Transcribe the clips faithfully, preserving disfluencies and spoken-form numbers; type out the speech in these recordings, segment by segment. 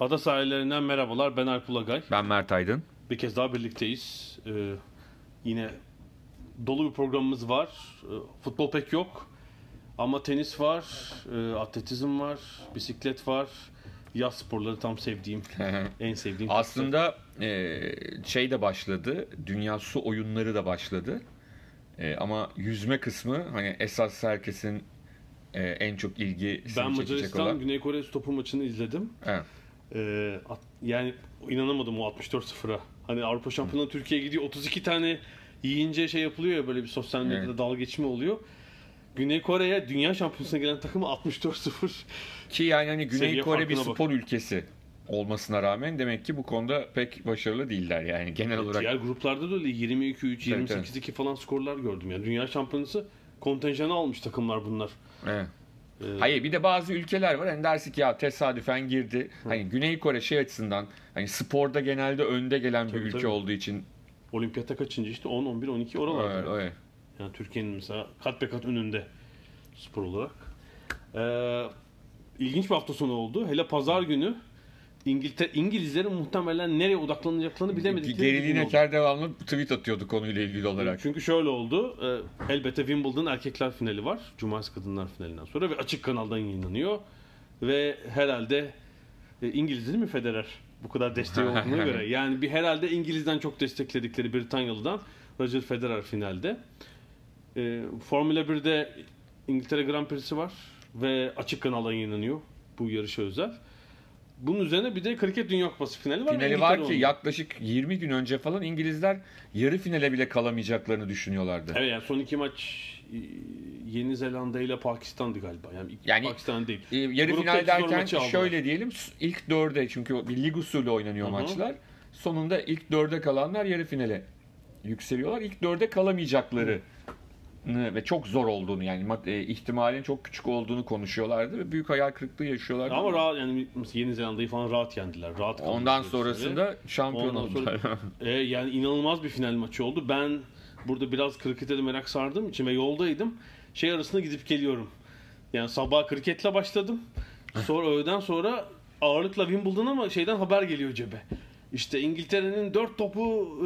Ada sahillerinden merhabalar. Ben Alp Ulagay. Ben Mert Aydın. Bir kez daha birlikteyiz. Ee, yine dolu bir programımız var. Ee, futbol pek yok. Ama tenis var, e, atletizm var, bisiklet var. Yaz sporları tam sevdiğim, en sevdiğim. Aslında e, şey de başladı, dünya su oyunları da başladı. E, ama yüzme kısmı hani esas herkesin e, en çok ilgi çekecek olan. Ben Macaristan Güney Kore stopu maçını izledim. Evet. Ee, at, yani inanamadım o altmış dört sıfıra. Hani Avrupa Şampiyonu Türkiye gidiyor, otuz iki tane yiyince şey yapılıyor ya, böyle bir sosyal medyada evet. dalga geçme oluyor. Güney Kore'ye dünya şampiyonasına gelen takımı altmış dört sıfır. Ki yani hani Güney Kore bir spor bak. ülkesi olmasına rağmen demek ki bu konuda pek başarılı değiller yani genel evet, olarak. Diğer gruplarda da öyle yirmi iki üç, yirmi sekiz iki evet, evet. falan skorlar gördüm yani. Dünya şampiyonası kontenjanı almış takımlar bunlar. Evet. Hayır, bir de bazı ülkeler var hani dersin ki ya tesadüfen girdi. Hı. Hani Güney Kore şey açısından hani sporda genelde önde gelen tabii, bir ülke tabii. olduğu için. Olimpiyata kaçıncı işte on, on bir, on iki oralarda. Evet, evet. Yani Türkiye'nin mesela kat be kat önünde spor olarak. Ee, ilginç bir hafta sonu oldu. Hele pazar günü İngiltere, İngilizlerin muhtemelen nereye odaklanacaklarını bilemedikleri Geriliğin Eker devamlı tweet atıyordu konuyla ilgili olarak. Çünkü şöyle oldu. E, elbette Wimbledon erkekler finali var. Cumartesi kadınlar finalinden sonra ve açık kanaldan yayınlanıyor. Ve herhalde e, İngiliz değil mi Federer? Bu kadar desteği olduğuna göre. Yani bir herhalde İngiliz'den çok destekledikleri Britanyalı'dan Roger Federer finalde. E, Formula birde İngiltere Grand Prix'si var. Ve açık kanaldan yayınlanıyor. Bu yarışa özel. Bunun üzerine bir de Kriket Dünya Kupası finali var. Finali var ki oldu. Yaklaşık yirmi gün önce falan İngilizler yarı finale bile kalamayacaklarını düşünüyorlardı. Evet yani son iki maç Yeni Zelanda ile Pakistan'dı galiba. Yani, yani Pakistan değil. E, yarı Grupta final derken şöyle diyelim ilk dörde çünkü bir lig usulü oynanıyor Hı-hı. maçlar. Sonunda ilk dörde kalanlar yarı finale yükseliyorlar. İlk dörde kalamayacakları Hı. ve çok zor olduğunu yani ihtimalin çok küçük olduğunu konuşuyorlardı ve büyük hayal kırıklığı yaşıyorlardı. Ama rahat yani Yeni Zelanda'yı falan rahat yendiler. Rahat Ondan sonrasında şampiyon oldular. E, yani inanılmaz bir final maçı oldu. Ben burada biraz krikete de merak sardığım için ve yoldaydım. Şey arasında gidip geliyorum. Yani sabah kriketle başladım. Sonra öğleden sonra ağırlıkla Wimbledon ama şeyden haber geliyor cebe. İşte İngiltere'nin dört topu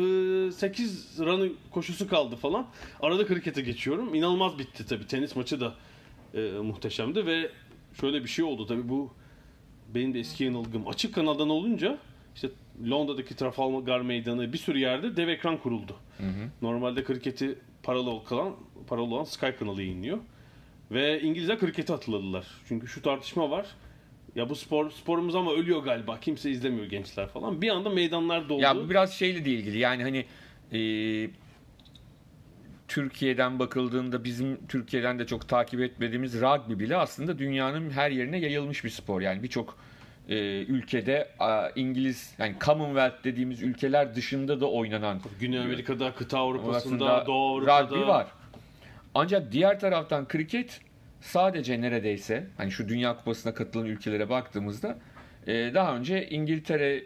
sekiz run'ı koşusu kaldı falan. Arada krikete geçiyorum. İnanılmaz bitti tabii. Tenis maçı da e, muhteşemdi ve şöyle bir şey oldu tabii bu benim de eski yanılgım. Açık kanaldan olunca işte Londra'daki Trafalgar Meydanı bir sürü yerde dev ekran kuruldu. Hı hı. Normalde kriketi paralı kalan, paralı olan Sky kanalı yayınlıyor. Ve İngilizler kriketi atladılar. Çünkü şu tartışma var. Ya bu spor sporumuz ama ölüyor galiba. Kimse izlemiyor gençler falan. Bir anda meydanlar doldu. Ya bu biraz şeyle de ilgili. Yani hani e, Türkiye'den bakıldığında bizim Türkiye'den de çok takip etmediğimiz rugby bile aslında dünyanın her yerine yayılmış bir spor. Yani birçok e, ülkede a, İngiliz yani Commonwealth dediğimiz ülkeler dışında da oynanan. Güney Amerika'da, kıta Avrupa'sında, Doğu Avrupa'da rugby var. Ancak diğer taraftan kriket sadece neredeyse hani şu Dünya Kupası'na katılan ülkelere baktığımızda daha önce İngiltere,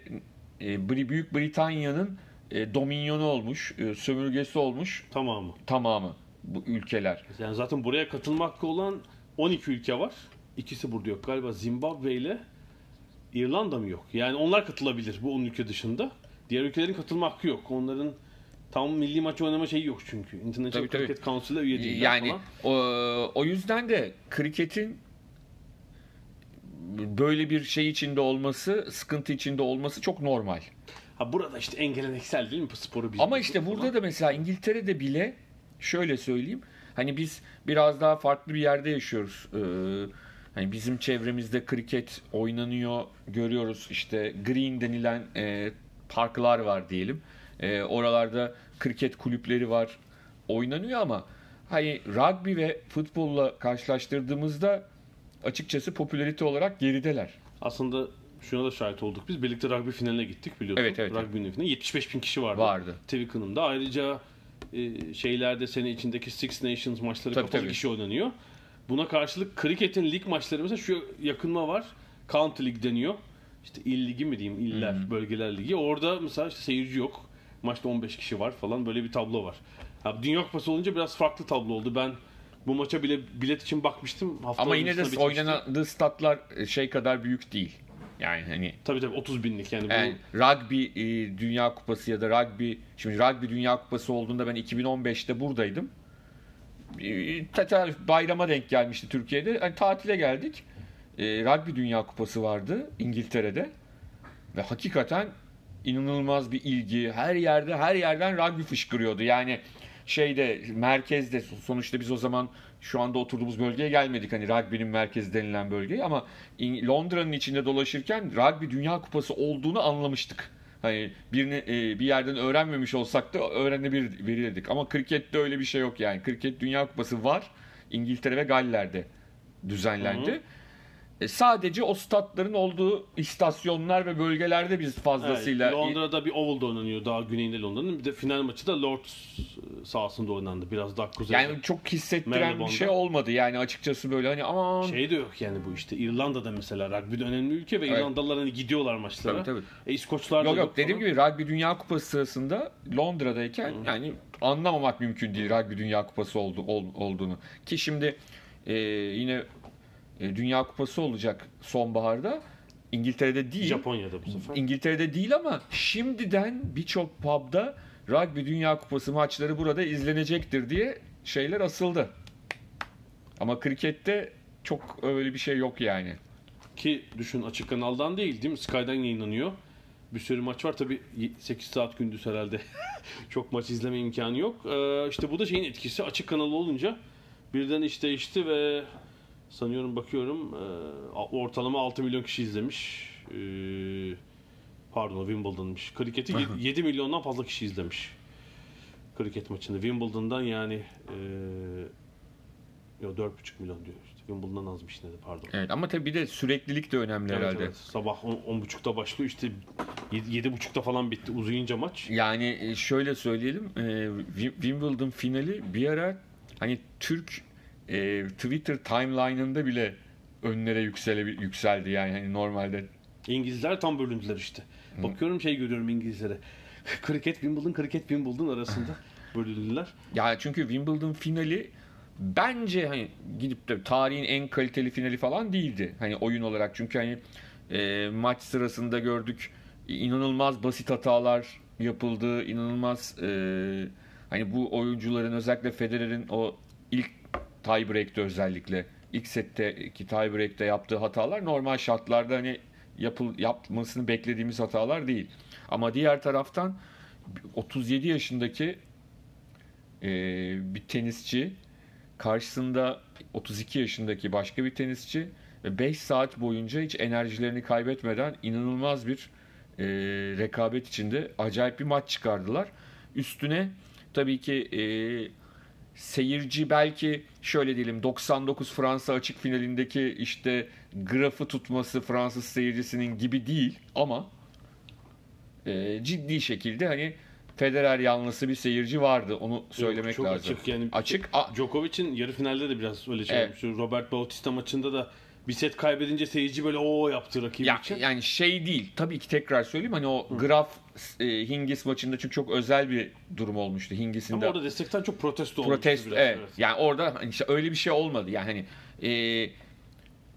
Büyük Britanya'nın dominyonu olmuş, sömürgesi olmuş. Tamamı. Tamamı bu ülkeler. Yani zaten buraya katılma hakkı olan on iki ülke var. İkisi burada yok galiba. Zimbabwe ile İrlanda mı yok? Yani onlar katılabilir bu on ülke dışında. Diğer ülkelerin katılma hakkı yok. Onların tam milli maç oynama şeyi yok çünkü. International Cricket Council'e üye değiller yani, falan. Yani o, o yüzden de kriketin böyle bir şey içinde olması, sıkıntı içinde olması çok normal. Ha burada işte en geleneksel değil mi bu sporu? Ama işte burada falan da mesela İngiltere'de bile şöyle söyleyeyim. Hani biz biraz daha farklı bir yerde yaşıyoruz. Ee, hani bizim çevremizde kriket oynanıyor, görüyoruz. İşte green denilen e, parklar var diyelim. E, oralarda kriket kulüpleri var, oynanıyor ama hani rugby ve futbolla karşılaştırdığımızda açıkçası popülerite olarak gerideler. Aslında şuna da şahit olduk. Biz birlikte rugby finaline gittik biliyorsun. Evet, evet, rugby evet. finaline yetmiş beş bin kişi vardı. Vardı. Twickenham'da. Ayrıca e, şeylerde sene içindeki Six Nations maçları tabii, kapalı tabii. kişi oynanıyor. Buna karşılık kriketin lig maçları mesela şu yakınma var. County League deniyor. İşte il ligi mi diyeyim? İller, hmm. bölgeler ligi. Orada mesela işte seyirci yok. Maçta on beş kişi var falan. Böyle bir tablo var. Ya, Dünya Kupası olunca biraz farklı tablo oldu. Ben bu maça bile bilet için bakmıştım. Hafta ama yine de oynandığı statlar şey kadar büyük değil. Yani hani tabii tabii otuz binlik yani, yani bu rugby e, Dünya Kupası ya da rugby, şimdi rugby Dünya Kupası olduğunda ben iki bin on beşte buradaydım. E, tatil bayrama denk gelmişti Türkiye'de. Yani tatile geldik. E, rugby Dünya Kupası vardı İngiltere'de. Ve hakikaten inanılmaz bir ilgi. Her yerde, her yerden rugby fışkırıyordu. Yani şeyde, merkezde, sonuçta biz o zaman şu anda oturduğumuz bölgeye gelmedik, hani rugby'nin merkezi denilen bölgeye, ama Londra'nın içinde dolaşırken rugby Dünya Kupası olduğunu anlamıştık. Hani birini bir yerden öğrenmemiş olsak da öğrenebilirdik. Ama krikette öyle bir şey yok yani. Kriket Dünya Kupası var. İngiltere ve Galler'de düzenlendi. Hı hı. E sadece o statların olduğu istasyonlar ve bölgelerde biz fazlasıyla... Evet, Londra'da bir Oval'da oynanıyor, daha güneyinde Londra'nın. Bir de final maçı da Lords sahasında oynandı. Biraz daha kuzeyde. Yani çok hissettiren Merlebon'da bir şey olmadı. Yani açıkçası böyle hani aman... Şey de yok yani bu işte. İrlanda'da mesela rugby önemli ülke ve evet. İrlandalılar hani gidiyorlar maçlara. Tabii tabii. E İskoçlar da yok. Yok yok. Dediğim gibi rugby Dünya Kupası sırasında Londra'dayken Hı. yani anlamamak mümkün değil rugby Dünya Kupası oldu, ol, olduğunu. Ki şimdi e, yine... Dünya Kupası olacak sonbaharda. İngiltere'de değil. Japonya'da bu sefer. İngiltere'de değil ama şimdiden birçok pub'da rugby Dünya Kupası maçları burada izlenecektir diye şeyler asıldı. Ama krikette çok öyle bir şey yok yani. Ki düşün, açık kanaldan değil değil mi? Sky'dan yayınlanıyor. Bir sürü maç var. Tabii sekiz saat gündüz herhalde. Çok maç izleme imkanı yok. Ee, işte bu da şeyin etkisi. Açık kanalı olunca birden iş değişti ve sanıyorum bakıyorum ortalama altı milyon kişi izlemiş. Pardon, Wimbledon'mış. Kriketi yedi milyondan fazla kişi izlemiş. Kriket maçını Wimbledon'dan yani ya dört buçuk milyon diyor. Wimbledon'dan azmış ne de pardon. Evet ama tabii bir de süreklilik de önemli evet, herhalde. Evet. Sabah on buçukta başlıyor, işte yedi buçukta falan bitti, uzayınca maç. Yani şöyle söyleyelim, Wimbledon finali bir ara hani Türk Twitter timeline'ında bile önlere yüksele, yükseldi yani hani normalde. İngilizler tam bölündüler işte. Hı. Bakıyorum şey görüyorum İngilizlere. Kriket Wimbledon, kriket Wimbledon arasında bölündüler. Ya çünkü Wimbledon finali bence hani gidip de tarihin en kaliteli finali falan değildi. Hani oyun olarak, çünkü hani e, maç sırasında gördük inanılmaz basit hatalar yapıldı. İnanılmaz e, hani bu oyuncuların, özellikle Federer'in o ilk tiebreak'te, özellikle ilk setteki tiebreak'te yaptığı hatalar normal şartlarda hani yapıl, yapmasını beklediğimiz hatalar değil. Ama diğer taraftan otuz yedi yaşındaki e, bir tenisçi karşısında otuz iki yaşındaki başka bir tenisçi ve beş saat boyunca hiç enerjilerini kaybetmeden inanılmaz bir e, rekabet içinde acayip bir maç çıkardılar. Üstüne tabii ki e, seyirci belki şöyle diyelim doksan dokuz Fransa açık finalindeki işte grafı tutması Fransız seyircisinin gibi değil ama e, ciddi şekilde hani Federer yanlısı bir seyirci vardı, onu söylemek çok lazım. Açık yani. Açık. Djokovic'in yarı finalde de biraz öyle şey olmuş. Evet. Robert Bautista maçında da bir set kaybedince seyirci böyle ooo yaptı rakibi ya, için. Yani şey değil. Tabii ki tekrar söyleyeyim. Hani o Hı. Graf e, Hingis maçında çünkü çok özel bir durum olmuştu. Hingis'in ama de, orada destekten çok protesto, protesto olmuştu. Protesto. Evet. Evet. Yani orada işte öyle bir şey olmadı. Yani hani e,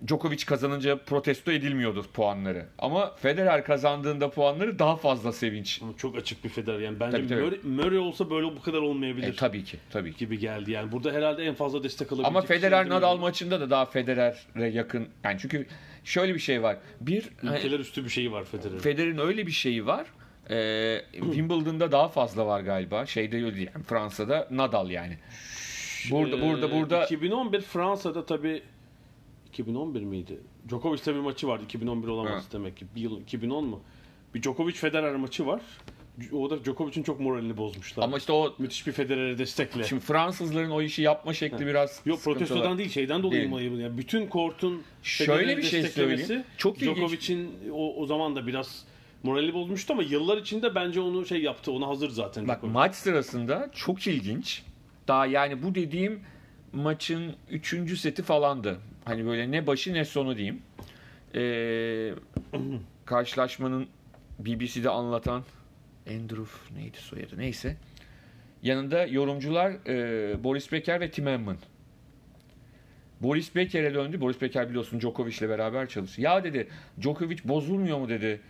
Djokovic kazanınca protesto edilmiyordu puanları. Ama Federer kazandığında puanları daha fazla sevinç. Ama çok açık bir Federer yani. Bence tabii, tabii. Murray, Murray olsa böyle bu kadar olmayabilir. E, tabii ki. Tabii gibi geldi yani. Burada herhalde en fazla destek alabilecek. Ama Federer Nadal maçında da daha Federer'e yakın. Yani çünkü şöyle bir şey var. Bir ülkeler üstü bir şeyi var Federer'in. Federer'in öyle bir şeyi var. Ee, Wimbledon'da daha fazla var galiba. Şeyde öyle değil. Yani Fransa'da Nadal yani. Burada ee, burada burada iki bin on bir Fransa'da tabii iki bin on bir miydi? Djokovic'le bir maçı vardı. iki bin on bir olamaz ha. Demek ki. Bir yıl iki bin on mu? Bir Djokovic Federer maçı var. O da Djokovic'in çok moralini bozmuşlar. Ama işte o müthiş bir Federer'e destekle. Şimdi Fransızların o işi yapma şekli ha. biraz yok protestodan var. Değil şeyden dolayı mı yani bütün kortun şöyle bir şey söylemesi. Çok Djokovic'in o, o zaman da biraz morali bozmuştu ama yıllar içinde bence onu şey yaptı. Ona hazır zaten. Bak Djokovic. Maç sırasında çok ilginç. Daha yani bu dediğim maçın üçüncü seti falandı. Hani böyle ne başı ne sonu diyeyim. Ee, karşılaşmanın B B C'de anlatan Andrew neydi soyadı neyse. Yanında yorumcular e, Boris Becker ve Tim Henman. Boris Becker'e döndü. Boris Becker biliyorsun Djokovic'le beraber çalışıyor. Ya dedi Djokovic bozulmuyor mu dedi.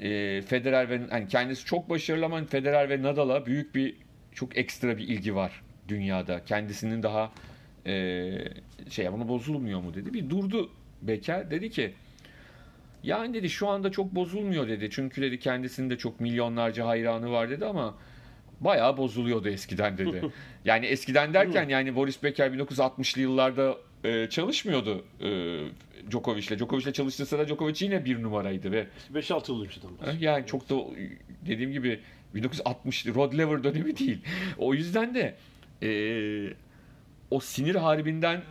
E, Federer ve hani kendisi çok başarılı ama Federer ve Nadal'a büyük bir çok ekstra bir ilgi var dünyada. Kendisinin daha e, şey bunu bozulmuyor mu dedi. Bir durdu Becker dedi ki yani dedi şu anda çok bozulmuyor dedi. Çünkü dedi kendisinin de çok milyonlarca hayranı var dedi ama bayağı bozuluyordu eskiden dedi. Yani eskiden derken yani Boris Becker bin dokuz yüz altmışlı yıllarda e, çalışmıyordu e, Djokovic'le. Djokovic'le çalıştırsa da Djokovic yine bir numaraydı ve beş altı yıl önceden bahsediyor. Yani çok da dediğim gibi bin dokuz yüz altmışlı Rod Laver dönemi değil. O yüzden de e, o sinir harbinden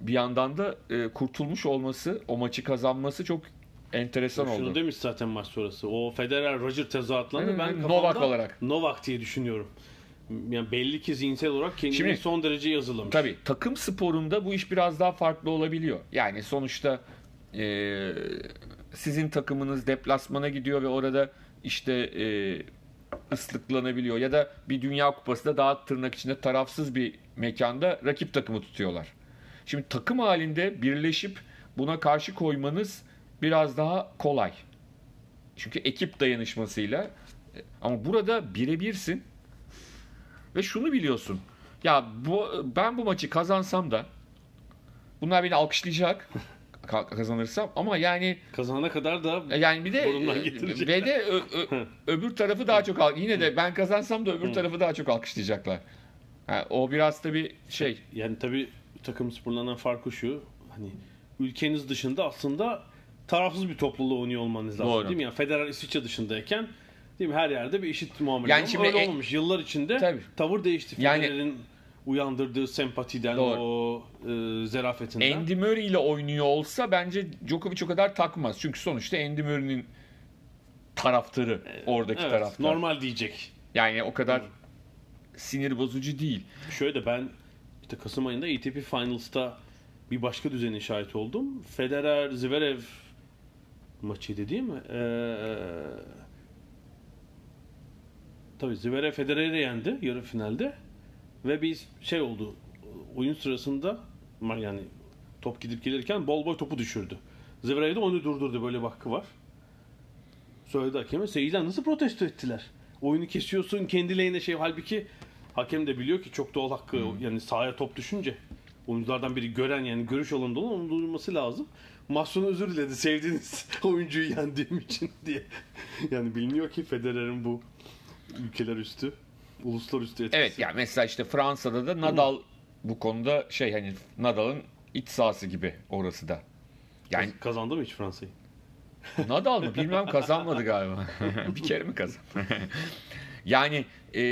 bir yandan da e, kurtulmuş olması, o maçı kazanması çok enteresan şunu oldu. Şunu demiş zaten maç sonrası. O Federer Roger tezahüratlarını ben kafamda Novak olarak Novak diye düşünüyorum. Yani belli ki zihinsel olarak kendini şimdi, son derece yazılamış. Tabii takım sporunda bu iş biraz daha farklı olabiliyor. Yani sonuçta e, sizin takımınız deplasmana gidiyor ve orada işte e, ıslıklanabiliyor ya da bir Dünya Kupası da daha tırnak içinde tarafsız bir mekanda rakip takımı tutuyorlar. Şimdi takım halinde birleşip buna karşı koymanız biraz daha kolay. Çünkü ekip dayanışmasıyla ama burada birebirsin ve şunu biliyorsun. Ya bu, ben bu maçı kazansam da bunlar beni alkışlayacak kazanırsam ama yani kazanana kadar da yani bir de ve de ö, ö, öbür tarafı daha çok al yine de ben kazansam da öbür tarafı daha çok alkışlayacaklar. Yani o biraz tabii şey. Yani tabii takım sporlarından farkı şu. Hani ülkeniz dışında aslında tarafsız bir topluluğu oynuyor olmanız lazım doğru. Değil mi? Yani Federer İsviçre dışındayken değil mi? Her yerde bir eşit muamele yani öyle en... olmamış. Yıllar içinde tabii. Tavır değişti. Federer'in yani... uyandırdığı sempatiden doğru. O e, zerafetinden. Andy Murray ile oynuyor olsa bence Djokovic o kadar takmaz. Çünkü sonuçta Andy Murray'nin taraftarı oradaki evet, taraftar. Normal diyecek. Yani o kadar sinir bozucu değil. Şöyle de ben işte Kasım ayında A T P Finals'ta bir başka düzene şahit oldum. Federer Zverev maçıydı değil mi? Ee, tabii Zverev Federer'i yendi yarı finalde ve bir şey oldu. Oyun sırasında yani top gidip gelirken bol bol topu düşürdü. Zverev de onu durdurdu. Böyle bir hakkı var. Söyledi hakeme. Seyirciler nasıl protesto ettiler? Oyunu kesiyorsun kendi lehine şey. Halbuki hakem de biliyor ki çok doğal hakkı. Hmm. Yani sahaya top düşünce oyunculardan biri gören yani görüş alanında olan onu duyurması lazım. Mahsun'a özür diledi. Sevdiğiniz oyuncuyu yendiğim için diye. Yani biliniyor ki Federer'in bu ülkeler üstü, uluslar üstü etkisi. Evet yani mesela işte Fransa'da da Nadal hmm. bu konuda şey hani Nadal'ın iç sahası gibi orası da. Yani kazandı mı hiç Fransa'yı? Nadal mı? Bilmem kazanmadı galiba. Bir kere mi kazandı? Yani e,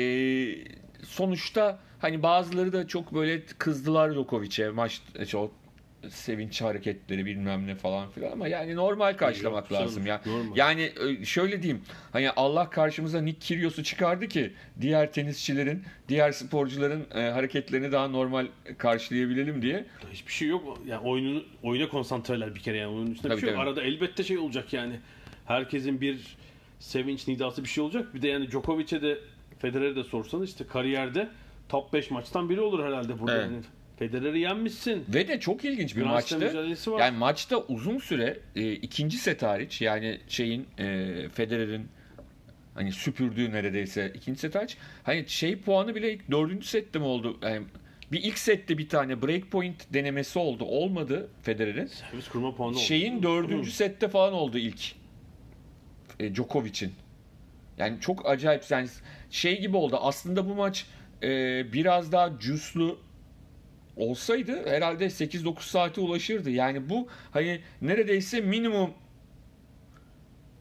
sonuçta hani bazıları da çok böyle kızdılar Djokovic'e maç çok sevinç hareketleri bilmem ne falan filan ama yani normal karşılamak yok, lazım ya. Normal. Yani şöyle diyeyim hani Allah karşımıza Nick Kyrgios'u çıkardı ki diğer tenisçilerin, diğer sporcuların e, hareketlerini daha normal karşılayabilelim diye. Hiçbir şey yok. Yani oyunun oyuna konsantreler bir kere yani onun üstüne bir şey yok. Arada elbette şey olacak yani. Herkesin bir sevinç nidası bir şey olacak. Bir de yani Djokovic'e de Federer'e de sorsanız işte kariyerde top beş maçtan biri olur herhalde burada. Evet. Yani Federer'i yenmişsin. Ve de çok ilginç bir Grand maçtı. Yani maçta uzun süre e, ikinci set hariç, yani şeyin e, Federer'in hani süpürdüğü neredeyse ikinci set hariç, hani şey puanı bile ilk dördüncü sette mi oldu? Yani bir ilk sette bir tane break point denemesi oldu. Olmadı Federer'in. Servis kurma puanı oldu. Şeyin dördüncü sette falan oldu ilk. E, Djokovic'in. Yani çok acayip. Yani şey gibi oldu. Aslında bu maç e, biraz daha cüslü olsaydı herhalde sekiz dokuz saate ulaşırdı. Yani bu hani neredeyse minimum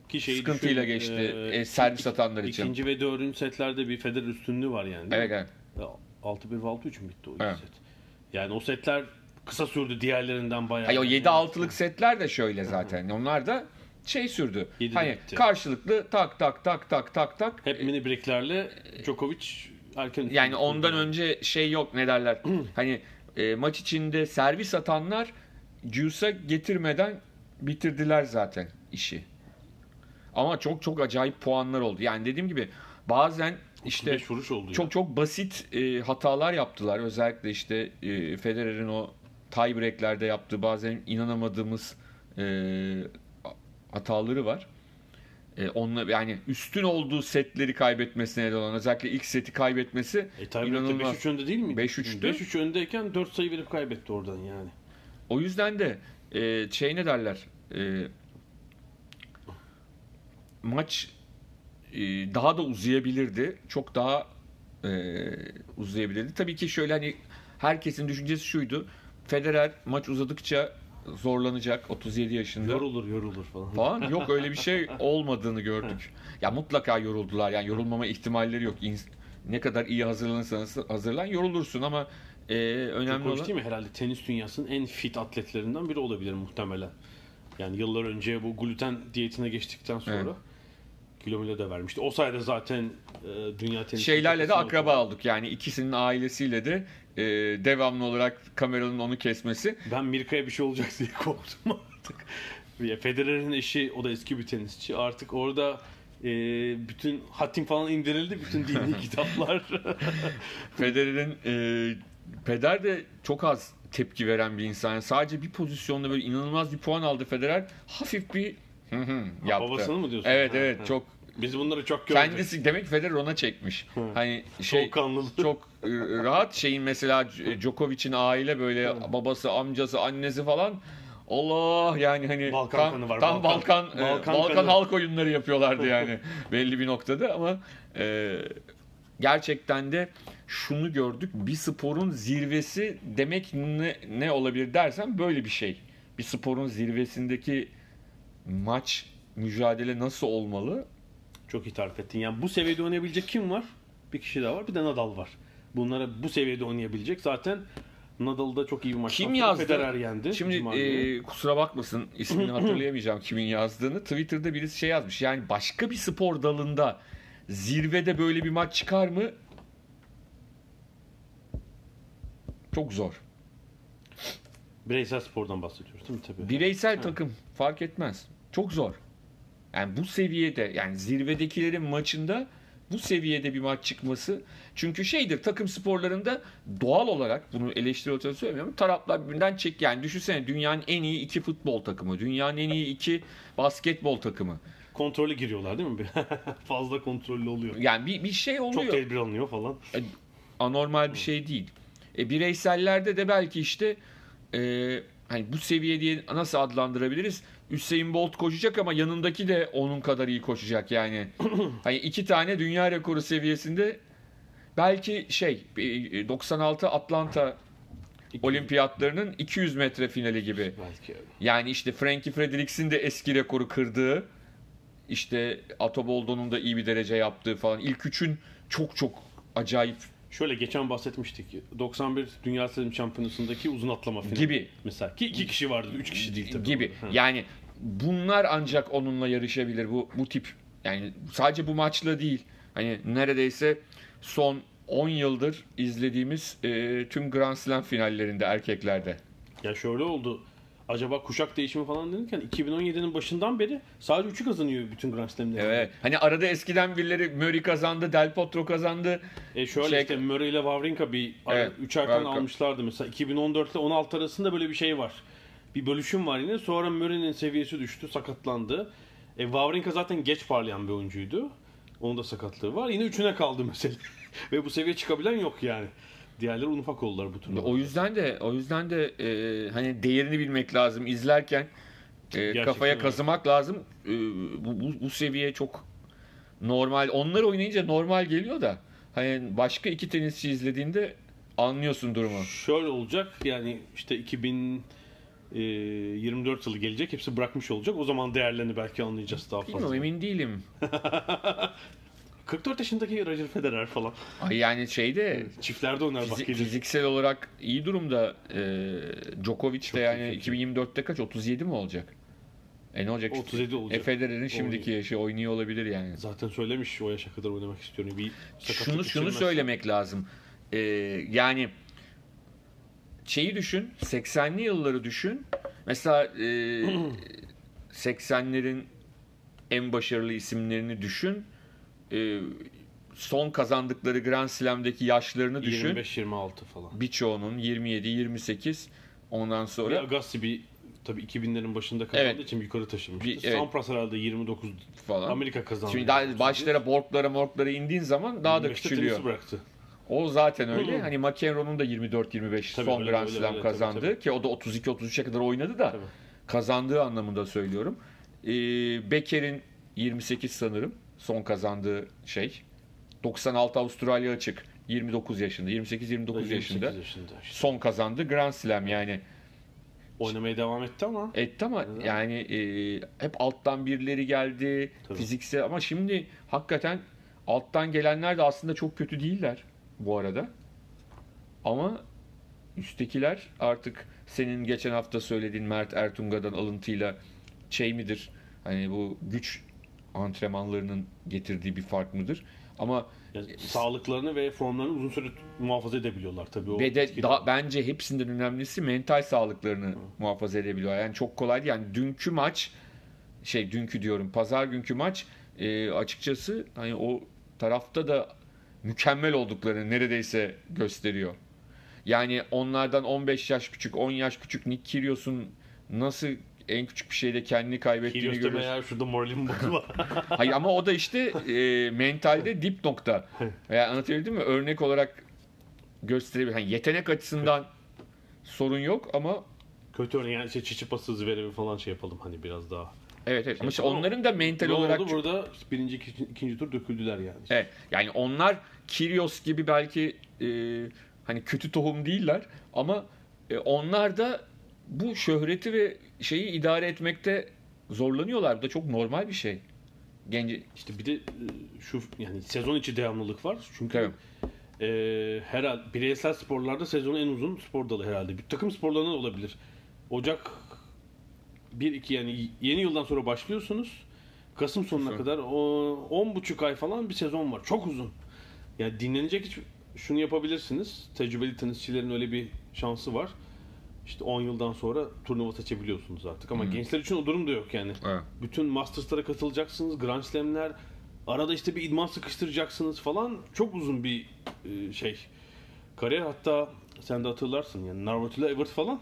ki şeyi sıkıntıyla düşün, geçti e, e, servis iki, atanlar için. İkinci ve dördüncü setlerde bir Federer üstünlüğü var yani. Evet evet. altı bir ve altı üç mü bitti o evet. set? Yani o setler kısa sürdü diğerlerinden bayağı. Hayır, o yedi altılık setler de şöyle zaten. Onlar da şey sürdü. Hani bitti. Karşılıklı tak tak tak tak tak tak. Hep mini breaklerle Djokovic erken. Yani ondan yani. önce şey yok ne derler. Hani e, maç içinde servis atanlar Djokovic'e getirmeden bitirdiler zaten işi. Ama çok çok acayip puanlar oldu. Yani dediğim gibi bazen İşte çok ya. çok basit e, hatalar yaptılar. Özellikle işte e, Federer'in o tiebreak'lerde yaptığı bazen inanamadığımız e, hataları var. E, onunla yani üstün olduğu setleri kaybetmesine neden olan, özellikle ilk seti kaybetmesi e, inanılmaz. beş üç önde değil miydi? beş üçtü. beş üç öndeyken dört sayı verip kaybetti oradan yani. O yüzden de e, şey ne derler? E, maç daha da uzayabilirdi. Çok daha e, uzayabilirdi. Tabii ki şöyle hani herkesin düşüncesi şuydu. Federer maç uzadıkça zorlanacak. otuz yedi yaşında. Yorulur yorulur falan. Falan. Yok öyle bir şey olmadığını gördük. Ya mutlaka yoruldular. Yani yorulmama ihtimalleri yok. Ne kadar iyi hazırlanırsanız hazırlan yorulursun ama e, önemli olan... Çok hoş değil mi? Herhalde tenis dünyasının en fit atletlerinden biri olabilir muhtemelen. Yani yıllar önce bu gluten diyetine geçtikten sonra evet. Kilomuyla da vermişti. O sayede zaten e, dünya tenis şeylerle de akraba oldu. Olduk. Yani ikisinin ailesiyle de e, devamlı olarak kameranın onu kesmesi. Ben Mirka'ya bir şey olacak diye korktum artık. Federer'in eşi, o da eski bir tenisçi. Artık orada e, bütün hatim falan indirildi. Bütün dini kitaplar. Federer'in e, Federer de çok az tepki veren bir insan. Yani sadece bir pozisyonda böyle inanılmaz bir puan aldı Federer. Hafif bir Hı hı, yaptı. Babasını mı diyorsun? Evet evet ha, çok. Biz bunları çok gördük. Kendisi demek Federer ona çekmiş. Hı. Hani şey çok, çok rahat şeyin mesela Djokovic'in aile böyle hı. babası, amcası, annesi falan. Allah yani hani Balkan tam, kanı var, tam Balkan Balkan, e, Balkan, Balkan halk oyunları yapıyorlardı yani belli bir noktada ama e, gerçekten de şunu gördük. Bir sporun zirvesi demek ne, ne olabilir dersen böyle bir şey. Bir sporun zirvesindeki maç, mücadele nasıl olmalı? Çok iyi tarif ettin. Yani bu seviyede oynayabilecek kim var? Bir kişi daha var. Bir de Nadal var. Bunlara bu seviyede oynayabilecek. Zaten Nadal'da çok iyi bir maç. Kim yazdı? Federer yendi. Şimdi e, kusura bakmasın ismini hatırlayamayacağım kimin yazdığını. Twitter'da birisi şey yazmış. Yani başka bir spor dalında zirvede böyle bir maç çıkar mı? Çok zor. Bireysel spordan bahsediyoruz değil mi? Tabii. Bireysel ha. takım fark etmez. Çok zor. Yani bu seviyede, yani zirvedekilerin maçında bu seviyede bir maç çıkması. Çünkü şeydir, takım sporlarında doğal olarak, bunu eleştiri olarak söylemiyorum, taraflar birbirinden çek. Yani düşünsene dünyanın en iyi iki futbol takımı, dünyanın en iyi iki basketbol takımı. Kontrollü giriyorlar değil mi? Fazla kontrollü oluyor. Yani bir, bir şey oluyor. Çok tedbir alınıyor falan. E, anormal bir şey değil. E, bireysellerde de belki işte Ee, hani bu seviye diye nasıl adlandırabiliriz? Usain Bolt koşacak ama yanındaki de onun kadar iyi koşacak yani. Hani iki tane dünya rekoru seviyesinde belki şey doksan altı Atlanta Olimpiyatlarının iki yüz metre finali gibi. Yani işte Frankie Fredericks'in de eski rekoru kırdığı, işte Ateboldo'nun da iyi bir derece yaptığı falan. İlk üçün çok çok acayip. Şöyle geçen bahsetmiştik. doksan bir Dünya Slam Şampiyonası'ndaki uzun atlama finali gibi mesela. Ki iki kişi vardı, üç kişi değil tabii. Gibi. Yani bunlar ancak onunla yarışabilir bu bu tip. Yani sadece bu maçla değil. Hani neredeyse son on yıldır izlediğimiz e, tüm Grand Slam finallerinde erkeklerde. Ya şöyle oldu. acaba kuşak değişimi falan denirken iki bin on yedi'nin başından beri sadece üçü kazanıyor bütün Grand Slam'leri. Evet. Hani arada eskiden birileri Murray kazandı, Del Potro kazandı. E şöyle şey... işte Murray ile Wawrinka bir evet, üçerken almışlardı mesela. iki bin on dört ile on altı arasında böyle bir şey var. Bir bölüşüm var yine. Sonra Murray'nin seviyesi düştü, sakatlandı. E Wawrinka zaten geç parlayan bir oyuncuydu. Onun da sakatlığı var. Yine üçüne kaldı mesela. Ve bu seviye çıkabilen yok yani. Diğerleri unufak oldular bu turnuva. O yüzden de o yüzden de e, hani değerini bilmek lazım. İzlerken e, kafaya öyle kazımak lazım. E, bu, bu, bu seviye çok normal. Onlar oynayınca normal geliyor da hani başka iki tenisçi izlediğinde anlıyorsun durumu. Şöyle olacak yani işte iki bin yirmi dört yılı gelecek. Hepsi bırakmış olacak. O zaman değerlerini belki anlayacağız daha fazla. Bilmiyorum, emin değilim. kırk dört yaşındaki Roger Federer falan. Ay yani şeyde çiftlerde oynar fizik, bak gelir. Fiziksel olarak iyi durumda e, Djokovic de yani iki bin yirmi dörtte kaç otuz yedi mi olacak? E ne olacak? otuz yedi işte olacak. E Federer'in şimdiki yaşı oynuyor olabilir yani. Zaten söylemiş o yaşa kadar oynamak istiyorum. Bir şunu şunu söylemek lazım. E, yani şeyi düşün, seksenli yılları düşün. Mesela e, seksenlerin en başarılı isimlerini düşün. Ee, son kazandıkları Grand Slam'deki yaşlarını düşün. yirmi beş yirmi altı falan. Birçoğunun yirmi yedi yirmi sekiz ondan sonra. Bir Agassi bir tabii iki binlerin başında kazandığı evet. için yukarı taşınmıştı. Bir, evet. Sampras herhalde yirmi dokuz falan. Amerika kazandı. Şimdi daha başlara borklara morklara indiğin zaman daha da küçülüyor. Bıraktı. O zaten öyle. Hı-hı. Hani McEnroe'nun da yirmi dört yirmi beş tabii son öyle, Grand öyle, Slam öyle, kazandı tabii, tabii. ki o da otuz iki otuz üçe kadar oynadı da tabii. kazandığı anlamında söylüyorum. Ee, Becker'in yirmi sekiz sanırım. Son kazandığı şey doksan altı Avustralya açık yirmi dokuz yaşında yirmi sekiz yirmi dokuz yaşında, yaşında işte. Son kazandı Grand Slam yani oynamaya devam etti ama etti ama evet. yani e, hep alttan birileri geldi tabii. fiziksel ama şimdi hakikaten alttan gelenler de aslında çok kötü değiller bu arada ama üsttekiler artık senin geçen hafta söylediğin Mert Ertunga'dan alıntıyla şey midir hani bu güç antrenmanlarının getirdiği bir fark mıdır? Ama yani sağlıklarını ve formlarını uzun süre muhafaza edebiliyorlar tabii. O de, da, bence hepsinden önemlisi mental sağlıklarını Hı. muhafaza edebiliyor. Yani çok kolay değil. Yani dünkü maç şey dünkü diyorum pazar günkü maç e, açıkçası hani o tarafta da mükemmel olduklarını neredeyse gösteriyor. Yani onlardan on beş yaş küçük on yaş küçük Nick Kyrgios'un nasıl en küçük bir şeyde kendini kaybettiğini görüyoruz. Eğer şurada moralim bozma. Hayır ama o da işte e, mentalde dip nokta. Yani anlatabildim mi? Örnek olarak gösterebilir. Yani yetenek açısından sorun yok ama kötü örneği yani işte Çiçipas'ı verelim falan şey yapalım hani biraz daha. Evet evet. Şey ama işte onların da mental olarak oldu, burada birinci ikinci, ikinci tur döküldüler yani. Evet. Yani onlar Kyrgios gibi belki e, hani kötü tohum değiller ama e, onlar da bu şöhreti ve şeyi idare etmekte zorlanıyorlar. Bu da çok normal bir şey. Genci işte bir de şu yani sezon içi devamlılık var. Çünkü evet. e, herhalde bireysel sporlarda sezonun en uzun spor dalı herhalde. Bir takım sporlarında da olabilir. Ocak bir iki yani yeni yıldan sonra başlıyorsunuz. Kasım sonuna evet. kadar on buçuk ay falan bir sezon var. Çok uzun. Yani dinlenecek hiç şunu yapabilirsiniz. Tecrübeli tenisçilerin öyle bir şansı var. İşte on yıldan sonra turnuva seçebiliyorsunuz artık. Ama hmm. gençler için o durum da yok yani. Evet. Bütün Masters'lara katılacaksınız, Grand Slam'ler, arada işte bir idman sıkıştıracaksınız falan. Çok uzun bir şey. Kariyer hatta sen de hatırlarsın yani Navratilova, Evert falan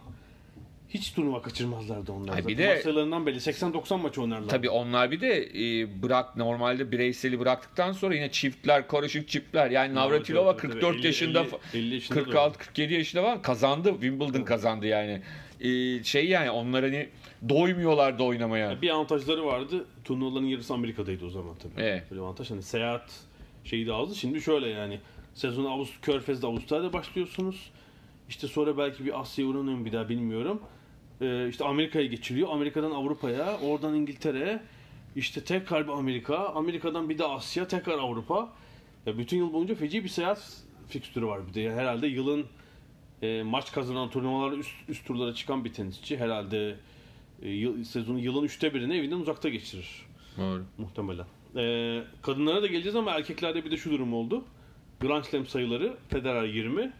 hiç turnuva kaçırmazlardı onlar. Bir de maçlarından belli seksen doksan maç oynarlar. Tabii onlar bir de bırak normalde bireyseli bıraktıktan sonra yine çiftler, karışık çiftler. Yani Navratilova kırk dört evet, yaşında, yaşında kırk altı kırk yedi yaşında var. Kazandı. Wimbledon kazandı yani. Ee, şey yani onlar hani doymuyorlardı oynamaya. Bir avantajları vardı. Turnuvaların yarısı Amerika'daydı o zaman tabii. Evet. Böyle avantaj hani seyahat şeyi de azdı. Şimdi şöyle yani sezonu Ağustos Körfez'de Ağustos'ta başlıyorsunuz. İşte sonra belki bir Asya'ya uğranıyorum bir daha bilmiyorum. İşte Amerika'ya geçiliyor. Amerika'dan Avrupa'ya, oradan İngiltere'ye, işte tekrar bir Amerika, Amerika'dan bir de Asya, tekrar Avrupa. Ya bütün yıl boyunca feci bir seyahat fikstürü var bir de. Yani herhalde yılın e, maç kazanan turnuvalara üst, üst turlara çıkan bir tenisçi herhalde e, yıl, sezonu yılın üçte birini evinden uzakta geçirir. Doğru. Muhtemelen. E, kadınlara da geleceğiz ama erkeklerde bir de şu durum oldu. Grand Slam sayıları Federer yirmi,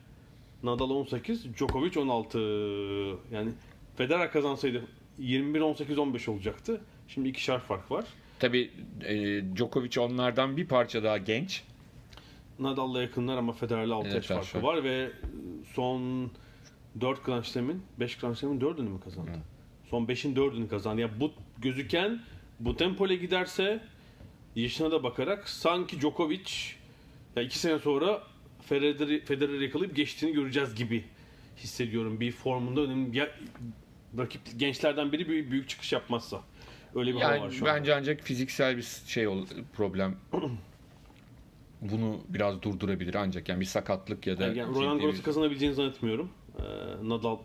Nadal on sekiz, Djokovic on altı. Yani Federer kazansaydı yirmi bir on sekiz on beş olacaktı. Şimdi iki şart fark var. Tabii e, Djokovic onlardan bir parça daha genç. Nadal'la yakınlar ama Federer'le altı evet, yaş farkı şart. Var ve son dört Grand Slam'in, beş Grand Slam'in dördünü mü kazandı? Hı. Son beşin dördünü kazandı. Ya yani bu gözüken bu tempoyla giderse yaşına da bakarak sanki Djokovic ya iki sene sonra Federer'i Federer yakalayıp geçtiğini göreceğiz gibi hissediyorum. Bir formunda önemli ya, rakip gençlerden biri büyük, büyük çıkış yapmazsa. Öyle bir yani, var şu bence anda. Ancak fiziksel bir şey ol, problem bunu biraz durdurabilir ancak yani bir sakatlık ya da yani, yani Roland Garros'u kazanabileceğini zannetmiyorum. Ee, Nadal